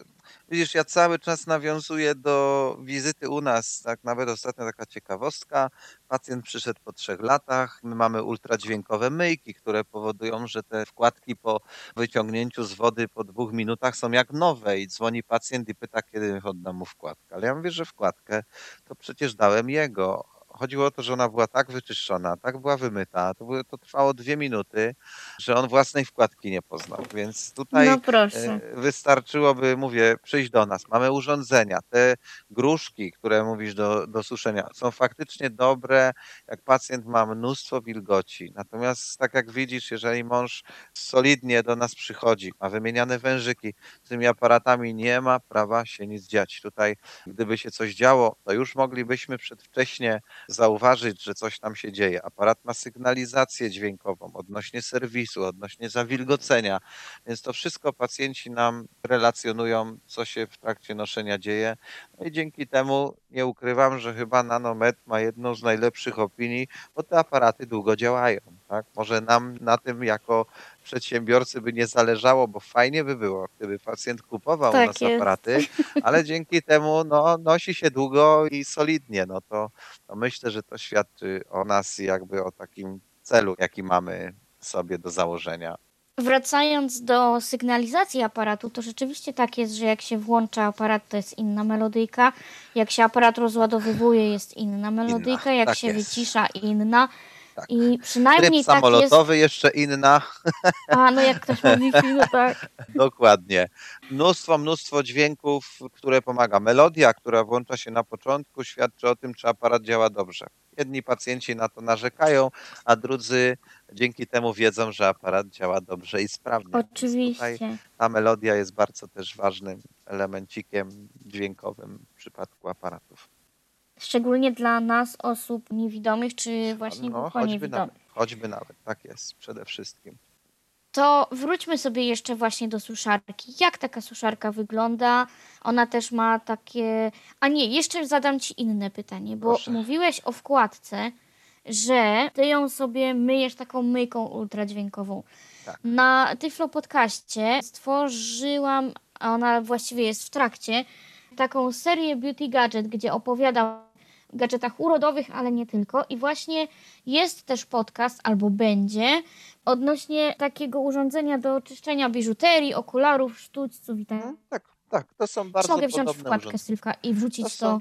Widzisz, ja cały czas nawiązuję do wizyty u nas, tak nawet ostatnio taka ciekawostka. Pacjent przyszedł po 3 latach. My mamy ultradźwiękowe myjki, które powodują, że te wkładki po wyciągnięciu z wody po 2 minutach są jak nowe i dzwoni pacjent i pyta, kiedy oddam mu wkładkę. Ale ja mówię, że wkładkę to przecież dałem jego. Chodziło o to, że ona była tak wyczyszczona, tak była wymyta, to trwało 2 minuty, że on własnej wkładki nie poznał, więc tutaj wystarczyłoby, mówię, przyjść do nas. Mamy urządzenia, te gruszki, które mówisz do suszenia, są faktycznie dobre, jak pacjent ma mnóstwo wilgoci, natomiast tak jak widzisz, jeżeli mąż solidnie do nas przychodzi, ma wymieniane wężyki, z tymi aparatami nie ma prawa się nic dziać. Tutaj gdyby się coś działo, to już moglibyśmy przedwcześnie zauważyć, że coś tam się dzieje. Aparat ma sygnalizację dźwiękową odnośnie serwisu, odnośnie zawilgocenia, więc to wszystko pacjenci nam relacjonują, co się w trakcie noszenia dzieje. No i dzięki temu nie ukrywam, że chyba Nanomed ma jedną z najlepszych opinii, bo te aparaty długo działają. Tak? Może nam na tym jako przedsiębiorcy by nie zależało, bo fajnie by było, gdyby pacjent kupował tak u nas aparaty, ale dzięki temu no, nosi się długo i solidnie. No to myślę, że to świadczy o nas i jakby o takim celu, jaki mamy sobie do założenia. Wracając do sygnalizacji aparatu, to rzeczywiście tak jest, że jak się włącza aparat, to jest inna melodyjka. Jak się aparat rozładowywuje, jest inna melodyjka. Jak tak się jest. Wycisza, inna. Tak. I przynajmniej tryb samolotowy tak jest... jeszcze inna. A, no jak ktoś mówi filmu, tak. Dokładnie. Mnóstwo dźwięków, które pomaga. Melodia, która włącza się na początku, świadczy o tym, czy aparat działa dobrze. Jedni pacjenci na to narzekają, a drudzy dzięki temu wiedzą, że aparat działa dobrze i sprawnie. Oczywiście. Tutaj ta melodia jest bardzo też ważnym elemencikiem dźwiękowym w przypadku aparatów. Szczególnie dla nas, osób niewidomych, czy właśnie niewidomych. Choćby nawet, tak jest, przede wszystkim. To wróćmy sobie jeszcze właśnie do suszarki. Jak taka suszarka wygląda? Ona też ma takie... A nie, jeszcze zadam Ci inne pytanie, bo proszę. Mówiłeś o wkładce, że Ty ją sobie myjesz taką myjką ultradźwiękową. Tak. Na Tyflo Podcaście stworzyłam, a ona właściwie jest w trakcie, taką serię Beauty Gadget, gdzie opowiadam o gadżetach urodowych, ale nie tylko. I właśnie jest też podcast, albo będzie, odnośnie takiego urządzenia do czyszczenia biżuterii, okularów, sztućców i tak. Tak, to są bardzo mogę wziąć wkładkę Sylwka i wrzucić to.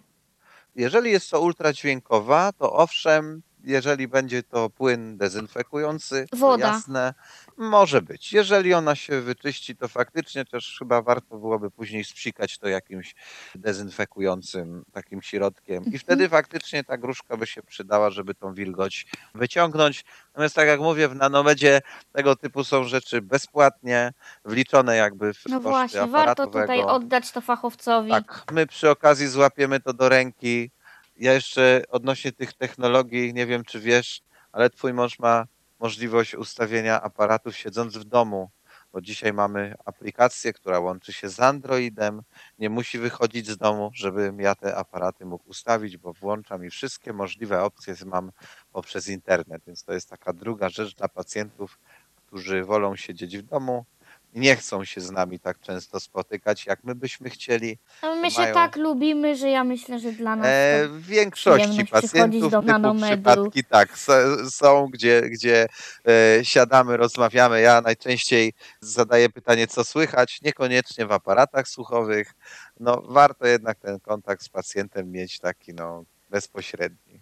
Jeżeli jest to ultradźwiękowa, to owszem, jeżeli będzie to płyn dezynfekujący, woda. To jasne, może być. Jeżeli ona się wyczyści, to faktycznie też chyba warto byłoby później spsikać to jakimś dezynfekującym takim środkiem. I wtedy faktycznie ta gruszka by się przydała, żeby tą wilgoć wyciągnąć. Natomiast tak jak mówię, w Nanomedzie tego typu są rzeczy bezpłatnie, wliczone jakby w koszty aparatowego. No właśnie, warto tutaj oddać to fachowcowi. Tak, my przy okazji złapiemy to do ręki. Ja jeszcze odnośnie tych technologii, nie wiem czy wiesz, ale twój mąż ma możliwość ustawienia aparatów siedząc w domu, bo dzisiaj mamy aplikację, która łączy się z Androidem, nie musi wychodzić z domu, żebym ja te aparaty mógł ustawić, bo włączam i wszystkie możliwe opcje mam poprzez internet, więc to jest taka druga rzecz dla pacjentów, którzy wolą siedzieć w domu. Nie chcą się z nami tak często spotykać, jak my byśmy chcieli. No my się tak lubimy, że ja myślę, że dla nas w większości pacjentów typu przypadki tak są, gdzie siadamy, rozmawiamy. Ja najczęściej zadaję pytanie, co słychać, niekoniecznie w aparatach słuchowych. No warto jednak ten kontakt z pacjentem mieć taki bezpośredni.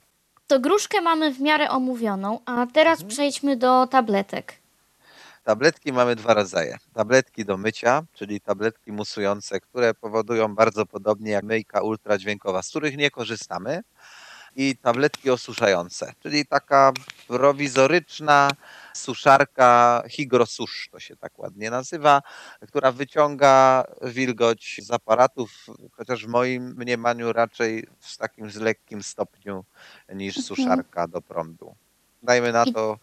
To gruszkę mamy w miarę omówioną, a teraz przejdźmy do tabletek. Tabletki mamy dwa rodzaje. Tabletki do mycia, czyli tabletki musujące, które powodują bardzo podobnie jak myjka ultradźwiękowa, z których nie korzystamy. I tabletki osuszające, czyli taka prowizoryczna suszarka HigroSusz, to się tak ładnie nazywa, która wyciąga wilgoć z aparatów, chociaż w moim mniemaniu raczej w takim lekkim stopniu niż suszarka do prądu. Dajmy na to...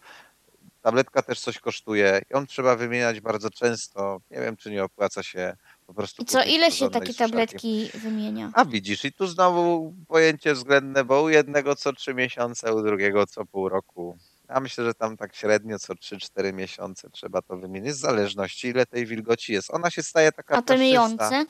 Tabletka też coś kosztuje. Ją trzeba wymieniać bardzo często. Nie wiem, czy nie opłaca się po prostu... I co, ile się takie tabletki wymienia? A widzisz, i tu znowu pojęcie względne, bo u jednego co 3 miesiące, u drugiego co pół roku. Ja myślę, że tam tak średnio co 3-4 miesiące trzeba to wymienić, w zależności ile tej wilgoci jest. Ona się staje taka płaszczysta. A te myjące?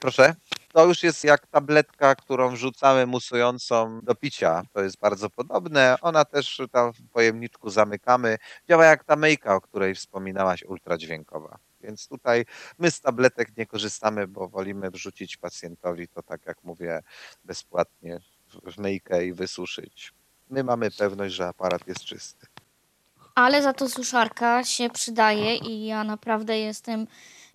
Proszę. To już jest jak tabletka, którą wrzucamy musującą do picia. To jest bardzo podobne. Ona też tam w pojemniczku zamykamy. Działa jak ta myjka, o której wspominałaś, ultradźwiękowa. Więc tutaj my z tabletek nie korzystamy, bo wolimy wrzucić pacjentowi to, tak jak mówię, bezpłatnie w myjkę i wysuszyć. My mamy pewność, że aparat jest czysty. Ale za to suszarka się przydaje i ja naprawdę jestem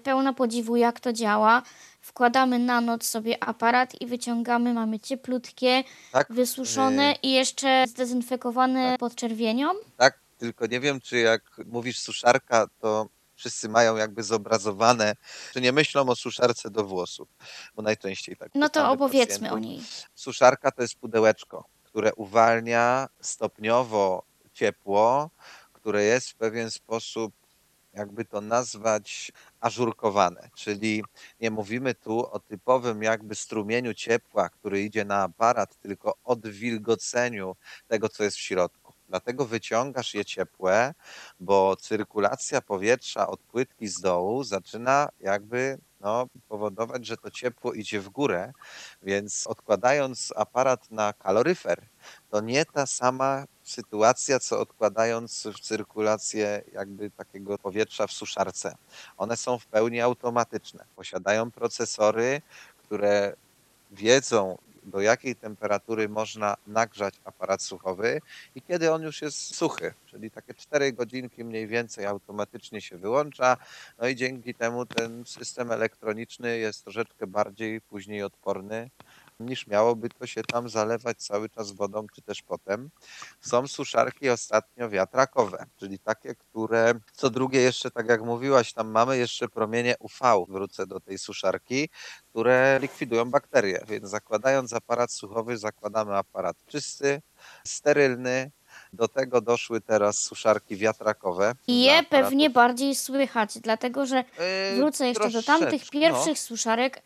pełna podziwu, jak to działa. Wkładamy na noc sobie aparat i wyciągamy, mamy cieplutkie, wysuszone i jeszcze zdezynfekowane pod czerwienią. Tak, tylko nie wiem, czy jak mówisz suszarka, to wszyscy mają jakby zobrazowane, czy nie myślą o suszarce do włosów, bo najczęściej tak. No to opowiedzmy pacjentów. O niej. Suszarka to jest pudełeczko, które uwalnia stopniowo ciepło, które jest w pewien sposób, jakby to nazwać, ażurkowane, czyli nie mówimy tu o typowym jakby strumieniu ciepła, który idzie na aparat, tylko odwilgoceniu tego, co jest w środku. Dlatego wyciągasz je ciepłe, bo cyrkulacja powietrza od płytki z dołu zaczyna jakby powinno powodować, że to ciepło idzie w górę, więc odkładając aparat na kaloryfer, to nie ta sama sytuacja, co odkładając w cyrkulację jakby takiego powietrza w suszarce. One są w pełni automatyczne. Posiadają procesory, które wiedzą, do jakiej temperatury można nagrzać aparat słuchowy i kiedy on już jest suchy, czyli takie 4 godzinki mniej więcej automatycznie się wyłącza, no i dzięki temu ten system elektroniczny jest troszeczkę bardziej później odporny, niż miałoby to się tam zalewać cały czas wodą czy też potem. Są suszarki ostatnio wiatrakowe, czyli takie, które co drugie jeszcze, tak jak mówiłaś, tam mamy jeszcze promienie UV, wrócę do tej suszarki, które likwidują bakterie, więc zakładając aparat słuchowy zakładamy aparat czysty, sterylny. Do tego doszły teraz suszarki wiatrakowe. I je pewnie bardziej słychać, dlatego że wrócę jeszcze do tamtych pierwszych suszarek,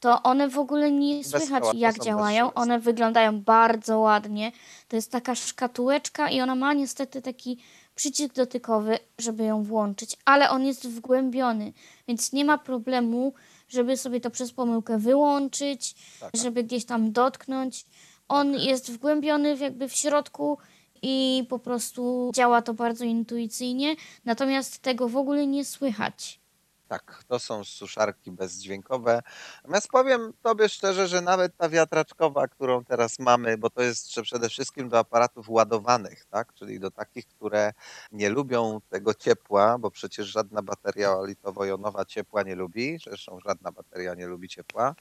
to one w ogóle nie słychać jak działają, one wyglądają bardzo ładnie. To jest taka szkatułeczka i ona ma niestety taki przycisk dotykowy, żeby ją włączyć, ale on jest wgłębiony, więc nie ma problemu, żeby sobie to przez pomyłkę wyłączyć, żeby gdzieś tam dotknąć. On jest wgłębiony jakby w środku i po prostu działa to bardzo intuicyjnie, natomiast tego w ogóle nie słychać. Tak, to są suszarki bezdźwiękowe. Natomiast powiem Tobie szczerze, że nawet ta wiatraczkowa, którą teraz mamy, bo to jest przede wszystkim do aparatów ładowanych, tak? Czyli do takich, które nie lubią tego ciepła, bo przecież żadna bateria litowo-jonowa ciepła nie lubi, zresztą żadna bateria nie lubi ciepła.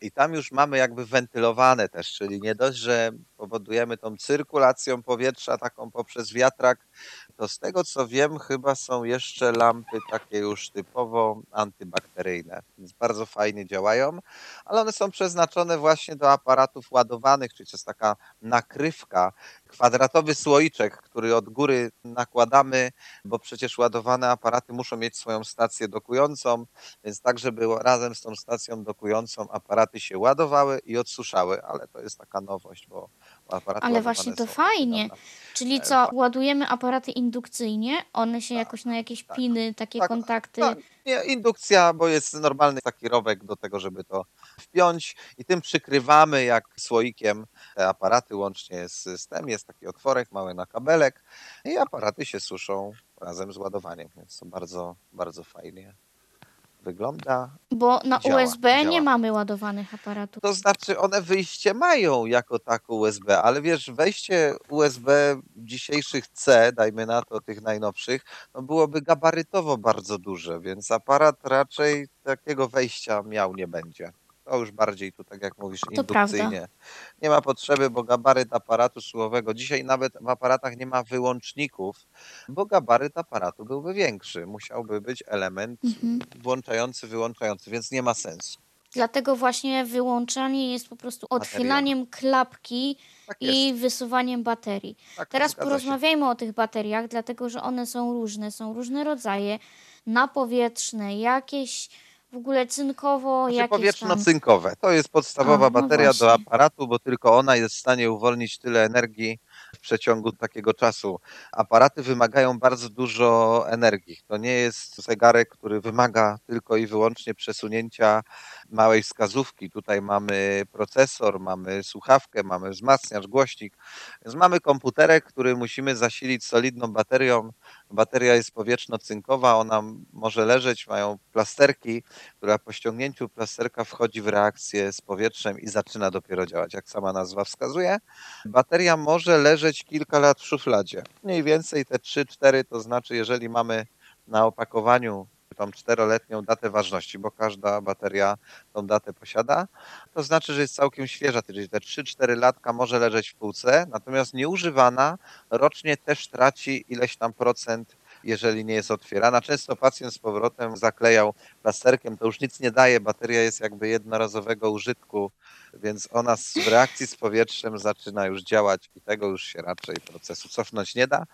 I tam już mamy jakby wentylowane też, czyli nie dość, że powodujemy tą cyrkulacją powietrza taką poprzez wiatrak, to z tego co wiem chyba są jeszcze lampy takie już typowo antybakteryjne, więc bardzo fajnie działają, ale one są przeznaczone właśnie do aparatów ładowanych, czyli to jest taka nakrywka, kwadratowy słoiczek, który od góry nakładamy, bo przecież ładowane aparaty muszą mieć swoją stację dokującą, więc tak, żeby razem z tą stacją dokującą aparaty się ładowały i odsuszały, ale to jest taka nowość, bo aparaty ale właśnie to fajnie, prawda? Czyli co, ładujemy aparaty indukcyjnie, one się jakoś na jakieś piny, takie kontakty... Tak. Nie, indukcja, bo jest normalny taki rowek do tego, żeby to wpiąć i tym przykrywamy jak słoikiem te aparaty łącznie z systemem. Jest taki otworek mały na kabelek i aparaty się suszą razem z ładowaniem, więc to bardzo, bardzo fajnie wygląda. Bo na USB nie mamy ładowanych aparatów. To znaczy one wyjście mają jako tak USB, ale wiesz, wejście USB dzisiejszych C, dajmy na to tych najnowszych, no byłoby gabarytowo bardzo duże, więc aparat raczej takiego wejścia miał nie będzie. To już bardziej tu, tak jak mówisz, indukcyjnie. Nie ma potrzeby, bo gabaryt aparatu słuchowego, dzisiaj nawet w aparatach nie ma wyłączników, bo gabaryt aparatu byłby większy. Musiałby być element włączający, wyłączający, więc nie ma sensu. Dlatego właśnie wyłączanie jest po prostu odchylaniem klapki i wysuwaniem baterii. Tak, teraz porozmawiajmy o tych bateriach, dlatego że one są różne rodzaje, napowietrzne, jakieś... W ogóle cynkowo... Powietrzno-cynkowe. To jest podstawowa bateria do aparatu, bo tylko ona jest w stanie uwolnić tyle energii w przeciągu takiego czasu. Aparaty wymagają bardzo dużo energii. To nie jest zegarek, który wymaga tylko i wyłącznie przesunięcia małej wskazówki. Tutaj mamy procesor, mamy słuchawkę, mamy wzmacniacz, głośnik. Więc mamy komputerek, który musimy zasilić solidną baterią. Bateria jest powietrzno-cynkowa, ona może leżeć, mają plasterki, która po ściągnięciu plasterka wchodzi w reakcję z powietrzem i zaczyna dopiero działać, jak sama nazwa wskazuje. Bateria może leżeć kilka lat w szufladzie. Mniej więcej te 3-4, to znaczy jeżeli mamy na opakowaniu tą 4-letnią datę ważności, bo każda bateria tą datę posiada, to znaczy, że jest całkiem świeża, czyli te 3-4 latka może leżeć w półce, natomiast nieużywana rocznie też traci ileś tam procent, jeżeli nie jest otwierana. Często pacjent z powrotem zaklejał plasterkiem, to już nic nie daje, bateria jest jakby jednorazowego użytku, więc ona w reakcji z powietrzem zaczyna już działać i tego już się raczej procesu cofnąć nie da.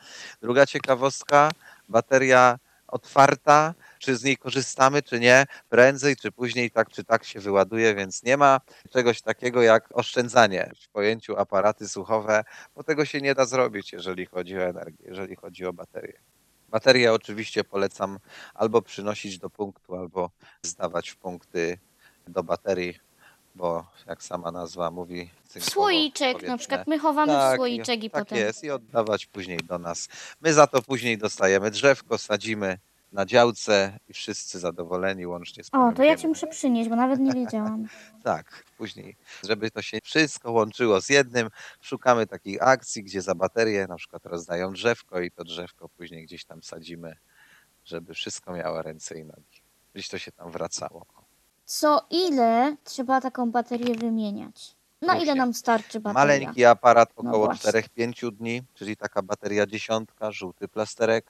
Druga ciekawostka, bateria otwarta, czy z niej korzystamy, czy nie, prędzej, czy później, tak czy tak się wyładuje, więc nie ma czegoś takiego jak oszczędzanie w pojęciu aparaty słuchowe, bo tego się nie da zrobić, jeżeli chodzi o energię, jeżeli chodzi o baterię. Baterię oczywiście polecam albo przynosić do punktu, albo zdawać punkty do baterii, bo jak sama nazwa mówi... W słoiczek, na przykład my chowamy tak, w słoiczek i tak potem... Tak jest i oddawać później do nas. My za to później dostajemy drzewko, sadzimy na działce i wszyscy zadowoleni łącznie z... O, to ja cię muszę przynieść, bo nawet nie wiedziałam. Tak, później, żeby to się wszystko łączyło z jednym, szukamy takich akcji, gdzie za baterię na przykład rozdają drzewko i to drzewko później gdzieś tam sadzimy, żeby wszystko miało ręce i nogi. Gdzieś to się tam wracało. Co ile trzeba taką baterię wymieniać? Na ile nam starczy bateria? Maleńki aparat około 4-5 dni, czyli taka bateria 10, żółty plasterek.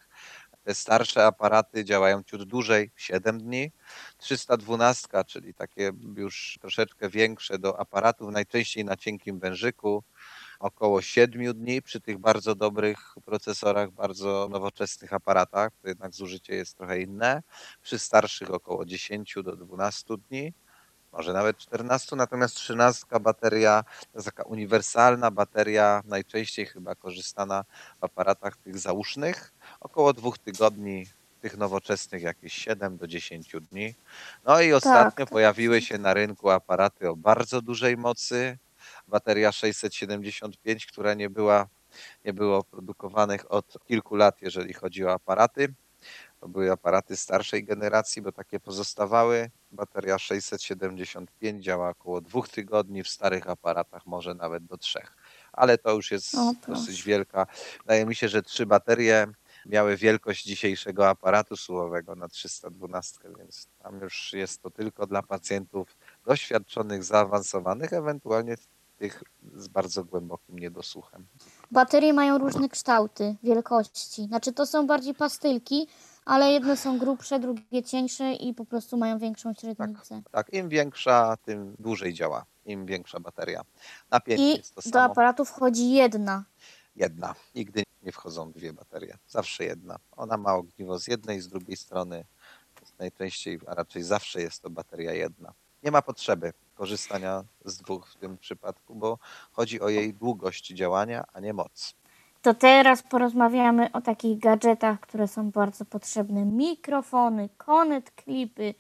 Te starsze aparaty działają ciut dłużej, 7 dni. 312, czyli takie już troszeczkę większe do aparatów, najczęściej na cienkim wężyku, około 7 dni przy tych bardzo dobrych procesorach, bardzo nowoczesnych aparatach, to jednak zużycie jest trochę inne. Przy starszych około 10 do 12 dni, może nawet 14, natomiast 13 bateria to jest taka uniwersalna bateria, najczęściej chyba korzystana w aparatach tych zausznych, około 2 tygodni, tych nowoczesnych jakieś 7 do 10 dni. No i ostatnio pojawiły się na rynku aparaty o bardzo dużej mocy, bateria 675, która nie było produkowanych od kilku lat, jeżeli chodzi o aparaty. To były aparaty starszej generacji, bo takie pozostawały. Bateria 675 działa około 2 tygodni, w starych aparatach może nawet do 3, ale to już jest dosyć wielka. Wydaje mi się, że 3 baterie miały wielkość dzisiejszego aparatu suwowego na 312, więc tam już jest to tylko dla pacjentów doświadczonych, zaawansowanych, ewentualnie tych z bardzo głębokim niedosłuchem. Baterie mają różne kształty, wielkości. Znaczy to są bardziej pastylki, ale jedne są grubsze, drugie cieńsze i po prostu mają większą średnicę. Tak, im większa, tym dłużej działa. Im większa bateria. Napięcie jest to samo. I do aparatu wchodzi jedna. Jedna. Nigdy nie wchodzą 2 baterie. Zawsze jedna. Ona ma ogniwo z jednej, z drugiej strony. Najczęściej, a raczej zawsze jest to bateria jedna. Nie ma potrzeby korzystania z 2 w tym przypadku, bo chodzi o jej długość działania, a nie moc. To teraz porozmawiamy o takich gadżetach, które są bardzo potrzebne. Mikrofony, connect klipy,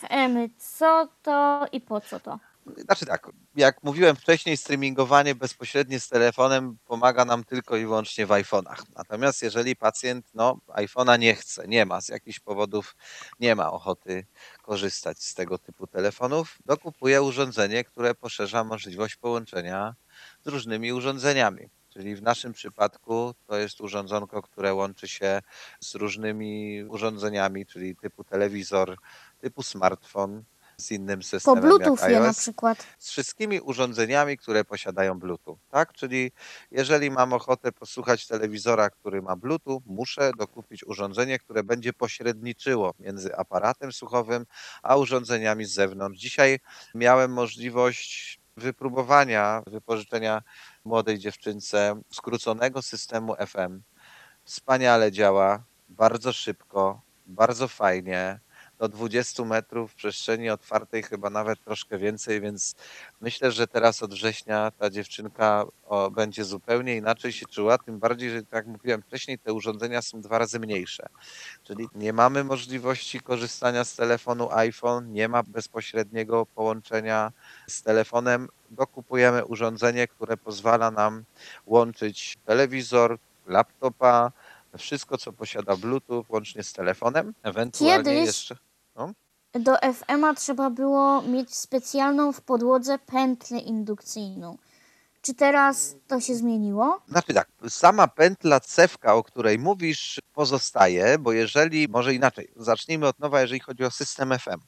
FM-y. Co to i po co to? Znaczy tak, jak mówiłem wcześniej, streamingowanie bezpośrednie z telefonem pomaga nam tylko i wyłącznie w iPhone'ach. Natomiast jeżeli pacjent iPhone'a nie chce, nie ma, z jakichś powodów nie ma ochoty korzystać z tego typu telefonów, dokupuje urządzenie, które poszerza możliwość połączenia z różnymi urządzeniami. Czyli w naszym przypadku to jest urządzonko, które łączy się z różnymi urządzeniami, czyli typu telewizor, typu smartfon, z innym systemem po Bluetoothie jak iOS, na przykład. Z wszystkimi urządzeniami, które posiadają Bluetooth, tak? Czyli jeżeli mam ochotę posłuchać telewizora, który ma Bluetooth, muszę dokupić urządzenie, które będzie pośredniczyło między aparatem słuchowym a urządzeniami z zewnątrz. Dzisiaj miałem możliwość wypożyczenia młodej dziewczynce skróconego systemu FM. Wspaniale działa, bardzo szybko, bardzo fajnie. Do 20 metrów w przestrzeni otwartej, chyba nawet troszkę więcej, więc myślę, że teraz od września ta dziewczynka będzie zupełnie inaczej się czuła, tym bardziej, że jak mówiłem wcześniej, te urządzenia są 2 razy mniejsze. Czyli nie mamy możliwości korzystania z telefonu iPhone, nie ma bezpośredniego połączenia z telefonem. Dokupujemy urządzenie, które pozwala nam łączyć telewizor, laptopa, wszystko, co posiada Bluetooth, łącznie z telefonem, ewentualnie kiedyś jeszcze... Do FM-a trzeba było mieć specjalną w podłodze pętlę indukcyjną. Czy teraz to się zmieniło? Znaczy tak, sama pętla cewka, o której mówisz, pozostaje, bo jeżeli, może inaczej, zacznijmy od nowa, jeżeli chodzi o system FM.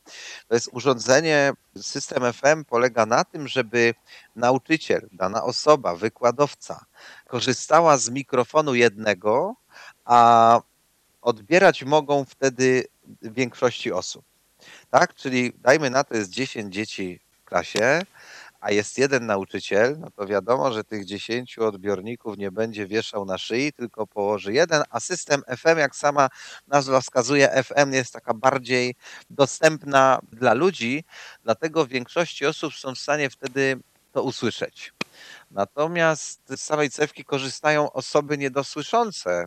To jest urządzenie, system FM polega na tym, żeby nauczyciel, dana osoba, wykładowca korzystała z mikrofonu jednego, a odbierać mogą wtedy większości osób. Tak? Czyli dajmy na to, jest 10 dzieci w klasie, a jest jeden nauczyciel, no to wiadomo, że tych 10 odbiorników nie będzie wieszał na szyi, tylko położy jeden, a system FM, jak sama nazwa wskazuje, FM jest taka bardziej dostępna dla ludzi, dlatego w większości osób są w stanie wtedy to usłyszeć. Natomiast z samej cewki korzystają osoby niedosłyszące,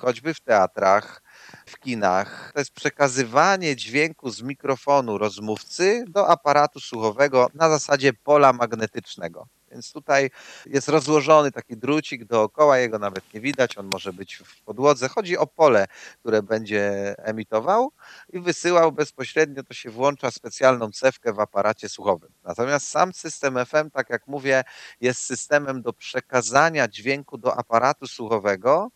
choćby w teatrach, w kinach. To jest przekazywanie dźwięku z mikrofonu rozmówcy do aparatu słuchowego na zasadzie pola magnetycznego. Więc tutaj jest rozłożony taki drucik dookoła, jego nawet nie widać, on może być w podłodze. Chodzi o pole, które będzie emitował i wysyłał bezpośrednio, to się włącza specjalną cewkę w aparacie słuchowym. Natomiast sam system FM, tak jak mówię, jest systemem do przekazania dźwięku do aparatu słuchowego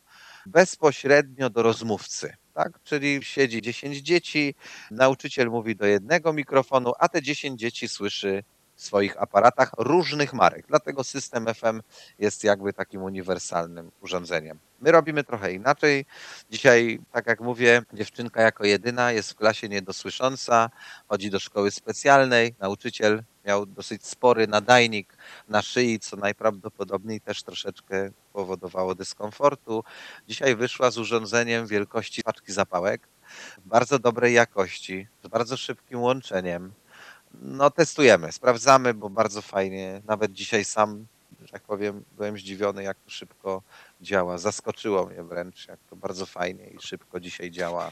bezpośrednio do rozmówcy. Tak? Czyli siedzi 10 dzieci, nauczyciel mówi do jednego mikrofonu, a te 10 dzieci słyszy w swoich aparatach różnych marek. Dlatego system FM jest jakby takim uniwersalnym urządzeniem. My robimy trochę inaczej. Dzisiaj, tak jak mówię, dziewczynka jako jedyna jest w klasie niedosłysząca, chodzi do szkoły specjalnej, nauczyciel miał dosyć spory nadajnik na szyi, co najprawdopodobniej też troszeczkę powodowało dyskomfortu. Dzisiaj wyszła z urządzeniem wielkości paczki zapałek, bardzo dobrej jakości, z bardzo szybkim łączeniem. No testujemy, sprawdzamy, bo bardzo fajnie. Nawet dzisiaj sam, że tak powiem, byłem zdziwiony, jak to szybko działa. Zaskoczyło mnie wręcz, jak to bardzo fajnie i szybko dzisiaj działa.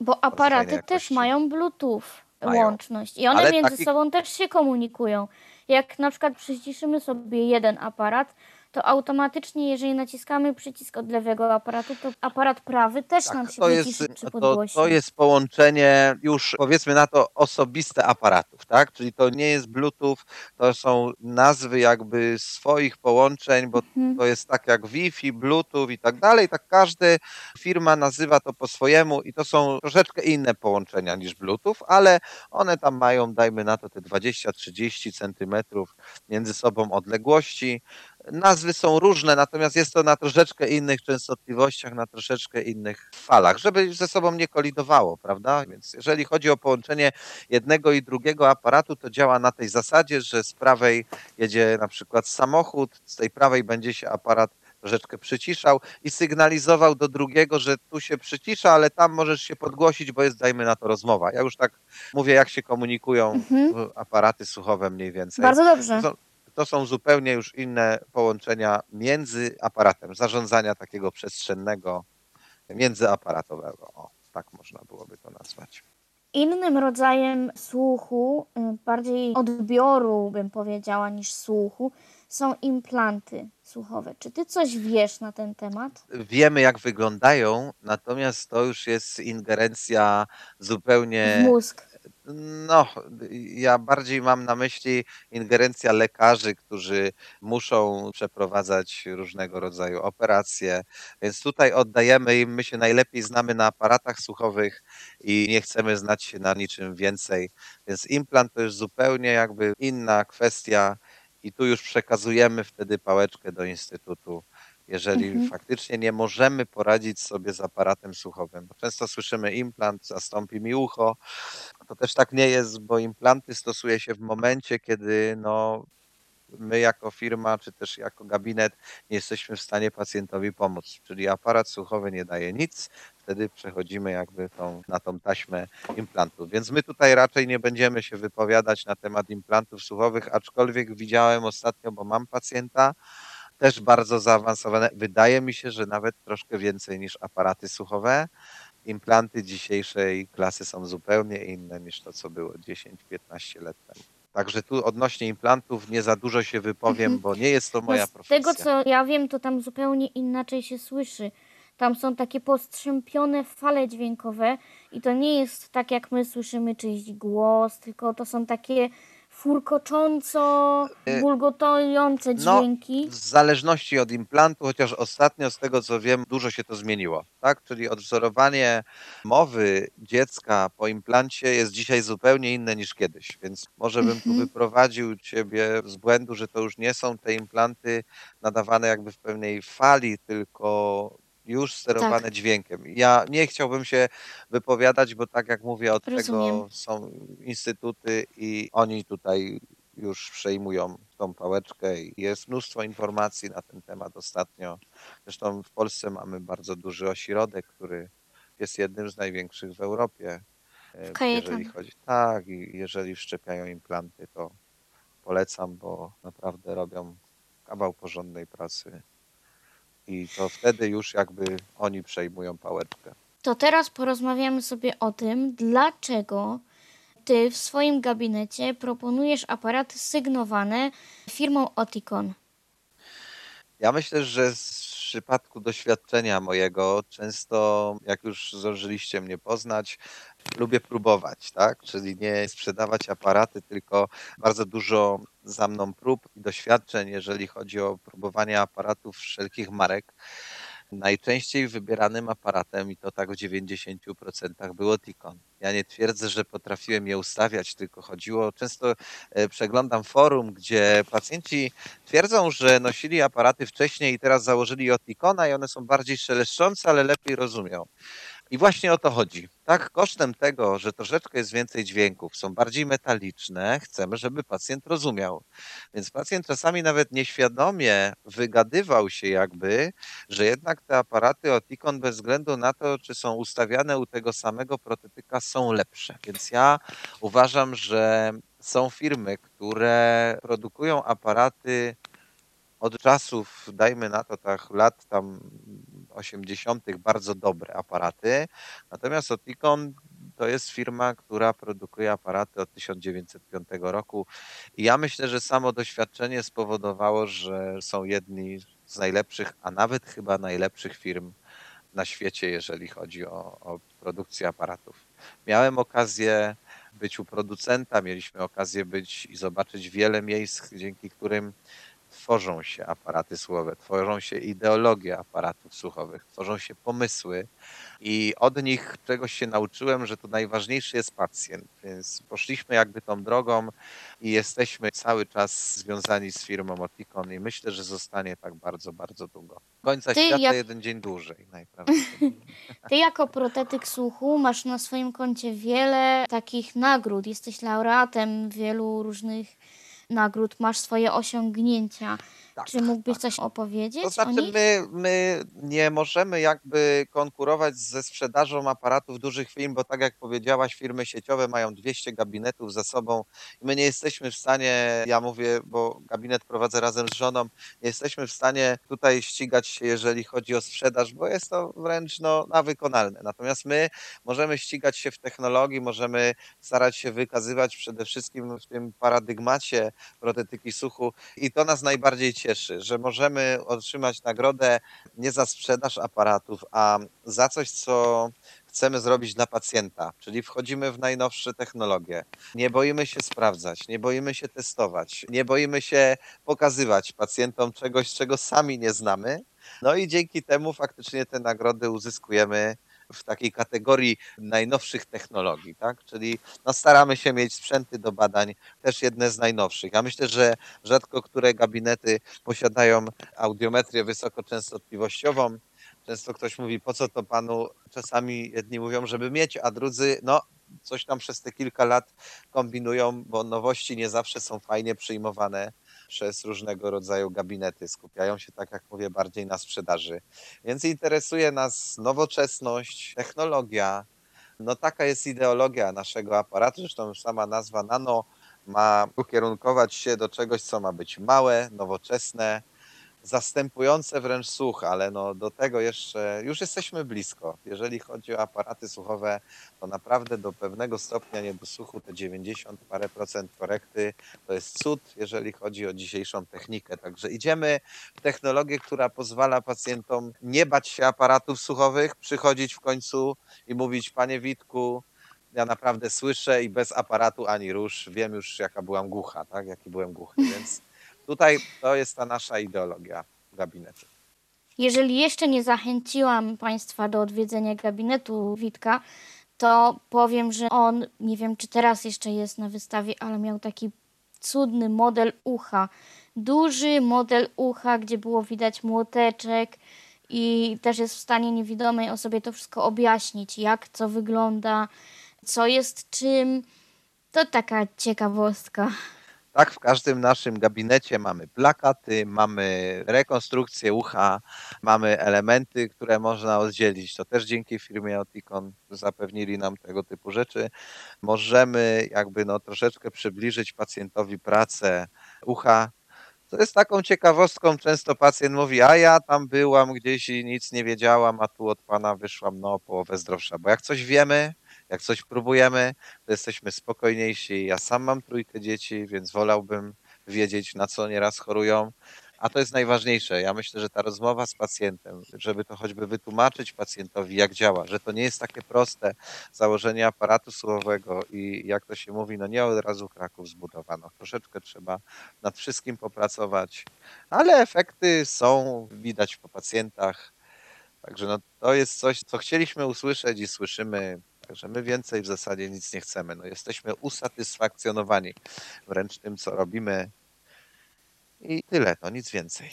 Bo aparaty też mają Bluetooth łączność i one między sobą też się komunikują. Jak na przykład przyciszymy sobie jeden aparat, to automatycznie, jeżeli naciskamy przycisk od lewego aparatu, to aparat prawy też nam się wyciszy przy podgłośniu. To jest połączenie już, powiedzmy na to, osobiste aparatów, tak? Czyli to nie jest Bluetooth, to są nazwy jakby swoich połączeń, bo to jest tak jak Wi-Fi, Bluetooth i tak dalej, tak każda firma nazywa to po swojemu i to są troszeczkę inne połączenia niż Bluetooth, ale one tam mają, dajmy na to, te 20-30 centymetrów między sobą odległości. Nazwy są różne, natomiast jest to na troszeczkę innych częstotliwościach, na troszeczkę innych falach, żeby ze sobą nie kolidowało, prawda? Więc jeżeli chodzi o połączenie jednego i drugiego aparatu, to działa na tej zasadzie, że z prawej jedzie na przykład samochód, z tej prawej będzie się aparat troszeczkę przyciszał i sygnalizował do drugiego, że tu się przycisza, ale tam możesz się podgłosić, bo jest, dajmy na to, rozmowa. Ja już tak mówię, jak się komunikują aparaty słuchowe mniej więcej. Bardzo dobrze. To są zupełnie już inne połączenia między aparatem, zarządzania takiego przestrzennego, międzyaparatowego. O, tak można byłoby to nazwać. Innym rodzajem słuchu, bardziej odbioru bym powiedziała niż słuchu, są implanty słuchowe. Czy ty coś wiesz na ten temat? Wiemy, jak wyglądają, natomiast to już jest ingerencja zupełnie... W mózg. No, ja bardziej mam na myśli ingerencja lekarzy, którzy muszą przeprowadzać różnego rodzaju operacje, więc tutaj oddajemy im, my się najlepiej znamy na aparatach słuchowych i nie chcemy znać się na niczym więcej, więc implant to jest zupełnie jakby inna kwestia i tu już przekazujemy wtedy pałeczkę do instytutu. Jeżeli faktycznie nie możemy poradzić sobie z aparatem słuchowym. Często słyszymy implant, zastąpi mi ucho. To też tak nie jest, bo implanty stosuje się w momencie, kiedy my jako firma, czy też jako gabinet nie jesteśmy w stanie pacjentowi pomóc. Czyli aparat słuchowy nie daje nic, wtedy przechodzimy jakby na tą taśmę implantów. Więc my tutaj raczej nie będziemy się wypowiadać na temat implantów słuchowych, aczkolwiek widziałem ostatnio, bo mam pacjenta, też bardzo zaawansowane. Wydaje mi się, że nawet troszkę więcej niż aparaty słuchowe. Implanty dzisiejszej klasy są zupełnie inne niż to, co było 10-15 lat temu. Także tu odnośnie implantów nie za dużo się wypowiem, bo nie jest to moja profesja. Z tego, co ja wiem, to tam zupełnie inaczej się słyszy. Tam są takie postrzępione fale dźwiękowe i to nie jest tak, jak my słyszymy czyjś głos, tylko to są takie... furkocząco, bulgotujące dźwięki. W zależności od implantu, chociaż ostatnio z tego co wiem, dużo się to zmieniło. Tak? Czyli odwzorowanie mowy dziecka po implancie jest dzisiaj zupełnie inne niż kiedyś. Więc może bym tu wyprowadził ciebie z błędu, że to już nie są te implanty nadawane jakby w pewnej fali, tylko... już sterowane dźwiękiem. Ja nie chciałbym się wypowiadać, bo tak jak mówię, od tego są instytuty i oni tutaj już przejmują tą pałeczkę i jest mnóstwo informacji na ten temat ostatnio. Zresztą w Polsce mamy bardzo duży ośrodek, który jest jednym z największych w Europie. Jeżeli chodzi, jeżeli wszczepiają implanty, to polecam, bo naprawdę robią kawał porządnej pracy. i to wtedy już jakby oni przejmują pałeczkę. To teraz porozmawiamy sobie o tym, dlaczego Ty w swoim gabinecie proponujesz aparaty sygnowane firmą Oticon. Ja myślę, że w przypadku doświadczenia mojego często, jak już zdążyliście mnie poznać, lubię próbować, tak? Czyli nie sprzedawać aparaty, tylko bardzo dużo za mną prób i doświadczeń, jeżeli chodzi o próbowanie aparatów wszelkich marek. Najczęściej wybieranym aparatem, i to tak w 90%, był Oticon. Ja nie twierdzę, że potrafiłem je ustawiać, tylko chodziło. Często przeglądam forum, gdzie pacjenci twierdzą, że nosili aparaty wcześniej i teraz założyli Oticona i one są bardziej szeleszczące, ale lepiej rozumią. I właśnie o to chodzi. Tak, kosztem tego, że troszeczkę jest więcej dźwięków, są bardziej metaliczne, chcemy, żeby pacjent rozumiał. Więc pacjent czasami nawet nieświadomie wygadywał się jakby, że jednak te aparaty Oticon bez względu na to, czy są ustawiane u tego samego protetyka, są lepsze. Więc ja uważam, że są firmy, które produkują aparaty od czasów, dajmy na to tak lat tam 80. bardzo dobre aparaty, natomiast Oticon to jest firma, która produkuje aparaty od 1905 roku i ja myślę, że samo doświadczenie spowodowało, że są jedni z najlepszych, a nawet chyba najlepszych firm na świecie, jeżeli chodzi o produkcję aparatów. Miałem okazję być u producenta, mieliśmy okazję być i zobaczyć wiele miejsc, dzięki którym tworzą się aparaty słuchowe, tworzą się ideologie aparatów słuchowych, tworzą się pomysły i od nich czegoś się nauczyłem, że to najważniejszy jest pacjent, więc poszliśmy jakby tą drogą i jesteśmy cały czas związani z firmą Oticon i myślę, że zostanie tak bardzo, bardzo długo. Końca świata jeden dzień dłużej najprawdopodobniej. Ty jako protetyk słuchu masz na swoim koncie wiele takich nagród, jesteś laureatem wielu różnych nagród, masz swoje osiągnięcia. Tak, czy mógłbyś coś opowiedzieć? To znaczy, o nich? My nie możemy jakby konkurować ze sprzedażą aparatów dużych firm, bo tak jak powiedziałaś, firmy sieciowe mają 200 gabinetów za sobą i my nie jesteśmy w stanie, ja mówię, bo gabinet prowadzę razem z żoną, nie jesteśmy w stanie tutaj ścigać się, jeżeli chodzi o sprzedaż, bo jest to wręcz na wykonalne. Natomiast my możemy ścigać się w technologii, możemy starać się wykazywać przede wszystkim w tym paradygmacie protetyki słuchu i to nas najbardziej cieszy, że możemy otrzymać nagrodę nie za sprzedaż aparatów, a za coś, co chcemy zrobić dla pacjenta, czyli wchodzimy w najnowsze technologie. Nie boimy się sprawdzać, nie boimy się testować, nie boimy się pokazywać pacjentom czegoś, czego sami nie znamy. No i dzięki temu faktycznie te nagrody uzyskujemy w takiej kategorii najnowszych technologii, tak? Czyli staramy się mieć sprzęty do badań, też jedne z najnowszych. Ja myślę, że rzadko które gabinety posiadają audiometrię wysokoczęstotliwościową. Często ktoś mówi, po co to panu? Czasami jedni mówią, żeby mieć, a drudzy, coś tam przez te kilka lat kombinują, bo nowości nie zawsze są fajnie przyjmowane przez różnego rodzaju gabinety. Skupiają się, tak jak mówię, bardziej na sprzedaży. Więc interesuje nas nowoczesność, technologia. Taka jest ideologia naszego aparatu. Zresztą sama nazwa nano ma ukierunkować się do czegoś, co ma być małe, nowoczesne, zastępujące wręcz słuch, ale do tego jeszcze już jesteśmy blisko. Jeżeli chodzi o aparaty słuchowe, to naprawdę do pewnego stopnia niedosłuchu te 90 parę procent korekty to jest cud, jeżeli chodzi o dzisiejszą technikę. Także idziemy w technologię, która pozwala pacjentom nie bać się aparatów słuchowych, przychodzić w końcu i mówić: panie Witku, ja naprawdę słyszę i bez aparatu ani rusz, wiem już, jaka byłam głucha, tak? Jaki byłem głuchy, więc tutaj to jest ta nasza ideologia gabinetu. Jeżeli jeszcze nie zachęciłam Państwa do odwiedzenia gabinetu Witka, to powiem, że on, nie wiem czy teraz jeszcze jest na wystawie, ale miał taki cudny model ucha. Duży model ucha, gdzie było widać młoteczek i też jest w stanie niewidomej osobie to wszystko objaśnić, jak co wygląda, co jest czym. To taka ciekawostka. Tak, w każdym naszym gabinecie mamy plakaty, mamy rekonstrukcję ucha, mamy elementy, które można oddzielić. To też dzięki firmie Oticon zapewnili nam tego typu rzeczy. Możemy jakby troszeczkę przybliżyć pacjentowi pracę ucha, To jest taką ciekawostką, często pacjent mówi, a ja tam byłam gdzieś i nic nie wiedziałam, a tu od pana wyszłam no, o połowę zdrowsza. Bo jak coś wiemy, jak coś próbujemy, to jesteśmy spokojniejsi. Ja sam mam 3 dzieci, więc wolałbym wiedzieć, na co nieraz chorują. A to jest najważniejsze. Ja myślę, że ta rozmowa z pacjentem, żeby to choćby wytłumaczyć pacjentowi, jak działa, że to nie jest takie proste założenie aparatu słuchowego i jak to się mówi, no nie od razu Kraków zbudowano. Troszeczkę trzeba nad wszystkim popracować, ale efekty są, widać po pacjentach. Także no, to jest coś, co chcieliśmy usłyszeć i słyszymy. Także my więcej w zasadzie nic nie chcemy. No, jesteśmy usatysfakcjonowani wręcz tym, co robimy. I tyle, no nic więcej.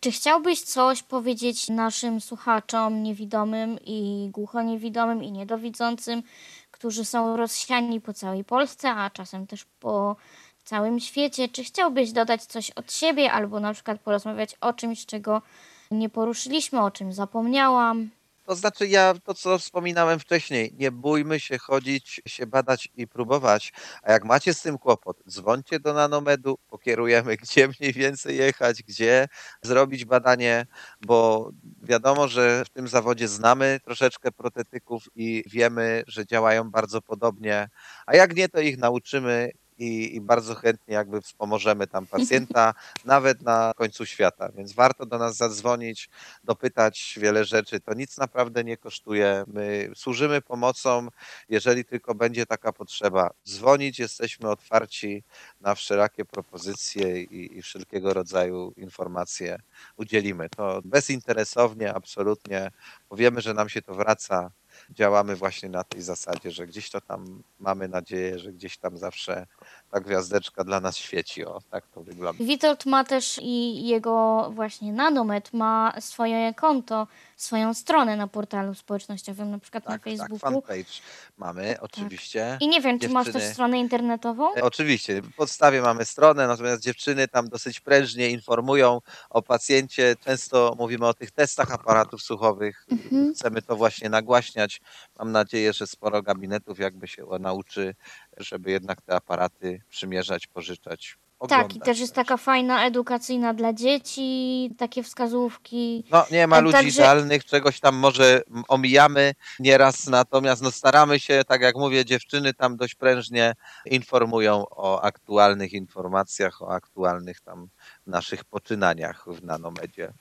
Czy chciałbyś coś powiedzieć naszym słuchaczom niewidomym i głuchoniewidomym i niedowidzącym, którzy są rozsiani po całej Polsce, a czasem też po całym świecie? Czy chciałbyś dodać coś od siebie albo na przykład porozmawiać o czymś, czego nie poruszyliśmy, o czym zapomniałam? To znaczy ja to, co wspominałem wcześniej, nie bójmy się chodzić, się badać i próbować, a jak macie z tym kłopot, dzwońcie do Nanomedu, pokierujemy gdzie mniej więcej jechać, gdzie zrobić badanie, bo wiadomo, że w tym zawodzie znamy troszeczkę protetyków i wiemy, że działają bardzo podobnie, a jak nie, to ich nauczymy. I bardzo chętnie jakby wspomożemy tam pacjenta, nawet na końcu świata. Więc warto do nas zadzwonić, dopytać wiele rzeczy. To nic naprawdę nie kosztuje. My służymy pomocą, jeżeli tylko będzie taka potrzeba. Dzwonić, jesteśmy otwarci na wszelakie propozycje i wszelkiego rodzaju informacje udzielimy. To bezinteresownie, absolutnie. Powiemy, że nam się to wraca. Działamy właśnie na tej zasadzie, że gdzieś to tam mamy nadzieję, że gdzieś tam zawsze ta gwiazdeczka dla nas świeci. O, tak to wygląda. Witold ma też i jego właśnie Nanomed ma swoje konto, swoją stronę na portalu społecznościowym, na przykład tak, na Facebooku. Tak, fanpage mamy oczywiście. Tak. I nie wiem, czy dziewczyny... masz też stronę internetową? Oczywiście, w podstawie mamy stronę, natomiast dziewczyny tam dosyć prężnie informują o pacjencie. Często mówimy o tych testach aparatów słuchowych. Chcemy to właśnie nagłaśniać. Mam nadzieję, że sporo gabinetów jakby się nauczy, żeby jednak te aparaty przymierzać, pożyczać, oglądać. Tak, i też jest taka fajna edukacyjna dla dzieci, takie wskazówki. No nie ma ludzi idealnych, czegoś tam może omijamy nieraz, natomiast no, staramy się, tak jak mówię, dziewczyny tam dość prężnie informują o aktualnych informacjach, o aktualnych tam naszych poczynaniach w Nanomedzie.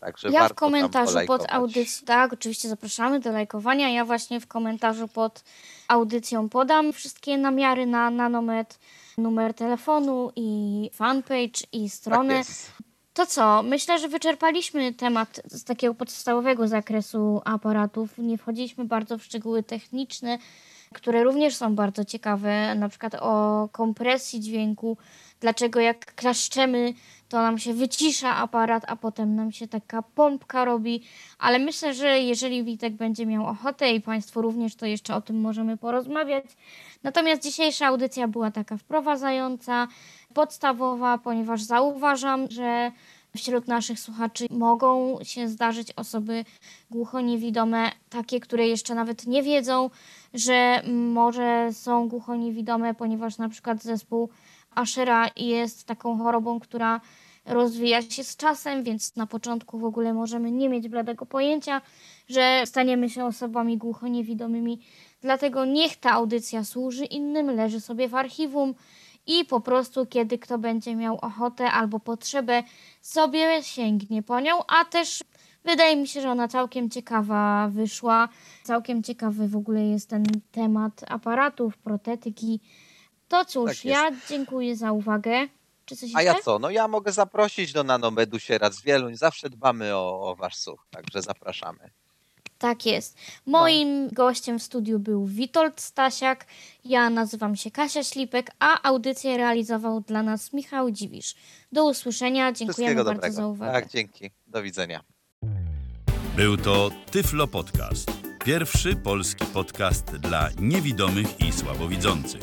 Także ja w komentarzu pod audycją, tak, oczywiście zapraszamy do lajkowania. Ja właśnie w komentarzu pod audycją podam wszystkie namiary na Nanomed, numer telefonu i fanpage i stronę. Tak jest. To co? Myślę, że wyczerpaliśmy temat z takiego podstawowego zakresu aparatów. Nie wchodziliśmy bardzo w szczegóły techniczne, które również są bardzo ciekawe, na przykład o kompresji dźwięku, dlaczego jak klaszczemy, to nam się wycisza aparat, a potem nam się taka pompka robi, ale myślę, że jeżeli Witek będzie miał ochotę i Państwo również, to jeszcze o tym możemy porozmawiać. Natomiast dzisiejsza audycja była taka wprowadzająca, podstawowa, ponieważ zauważam, że wśród naszych słuchaczy mogą się zdarzyć osoby głuchoniewidome, takie, które jeszcze nawet nie wiedzą, że może są głuchoniewidome, ponieważ na przykład zespół Ushera jest taką chorobą, która rozwija się z czasem, więc na początku w ogóle możemy nie mieć bladego pojęcia, że staniemy się osobami głuchoniewidomymi. Dlatego niech ta audycja służy innym, leży sobie w archiwum i po prostu kiedy kto będzie miał ochotę albo potrzebę, sobie sięgnie po nią, a też wydaje mi się, że ona całkiem ciekawa wyszła. Całkiem ciekawy w ogóle jest ten temat aparatów, protetyki. To cóż, tak ja dziękuję za uwagę. Czy coś jeszcze? A ja co? No ja mogę zaprosić do Nanomedu Sieradz, Wieluń. Zawsze dbamy o wasz słuch, także zapraszamy. Tak jest. Moim gościem w studiu był Witold Stasiak. Ja nazywam się Kasia Ślipek, a audycję realizował dla nas Michał Dziwisz. Do usłyszenia. Dziękujemy bardzo za uwagę. Tak, dzięki. Do widzenia. Był to Tyflo Podcast. Pierwszy polski podcast dla niewidomych i słabowidzących.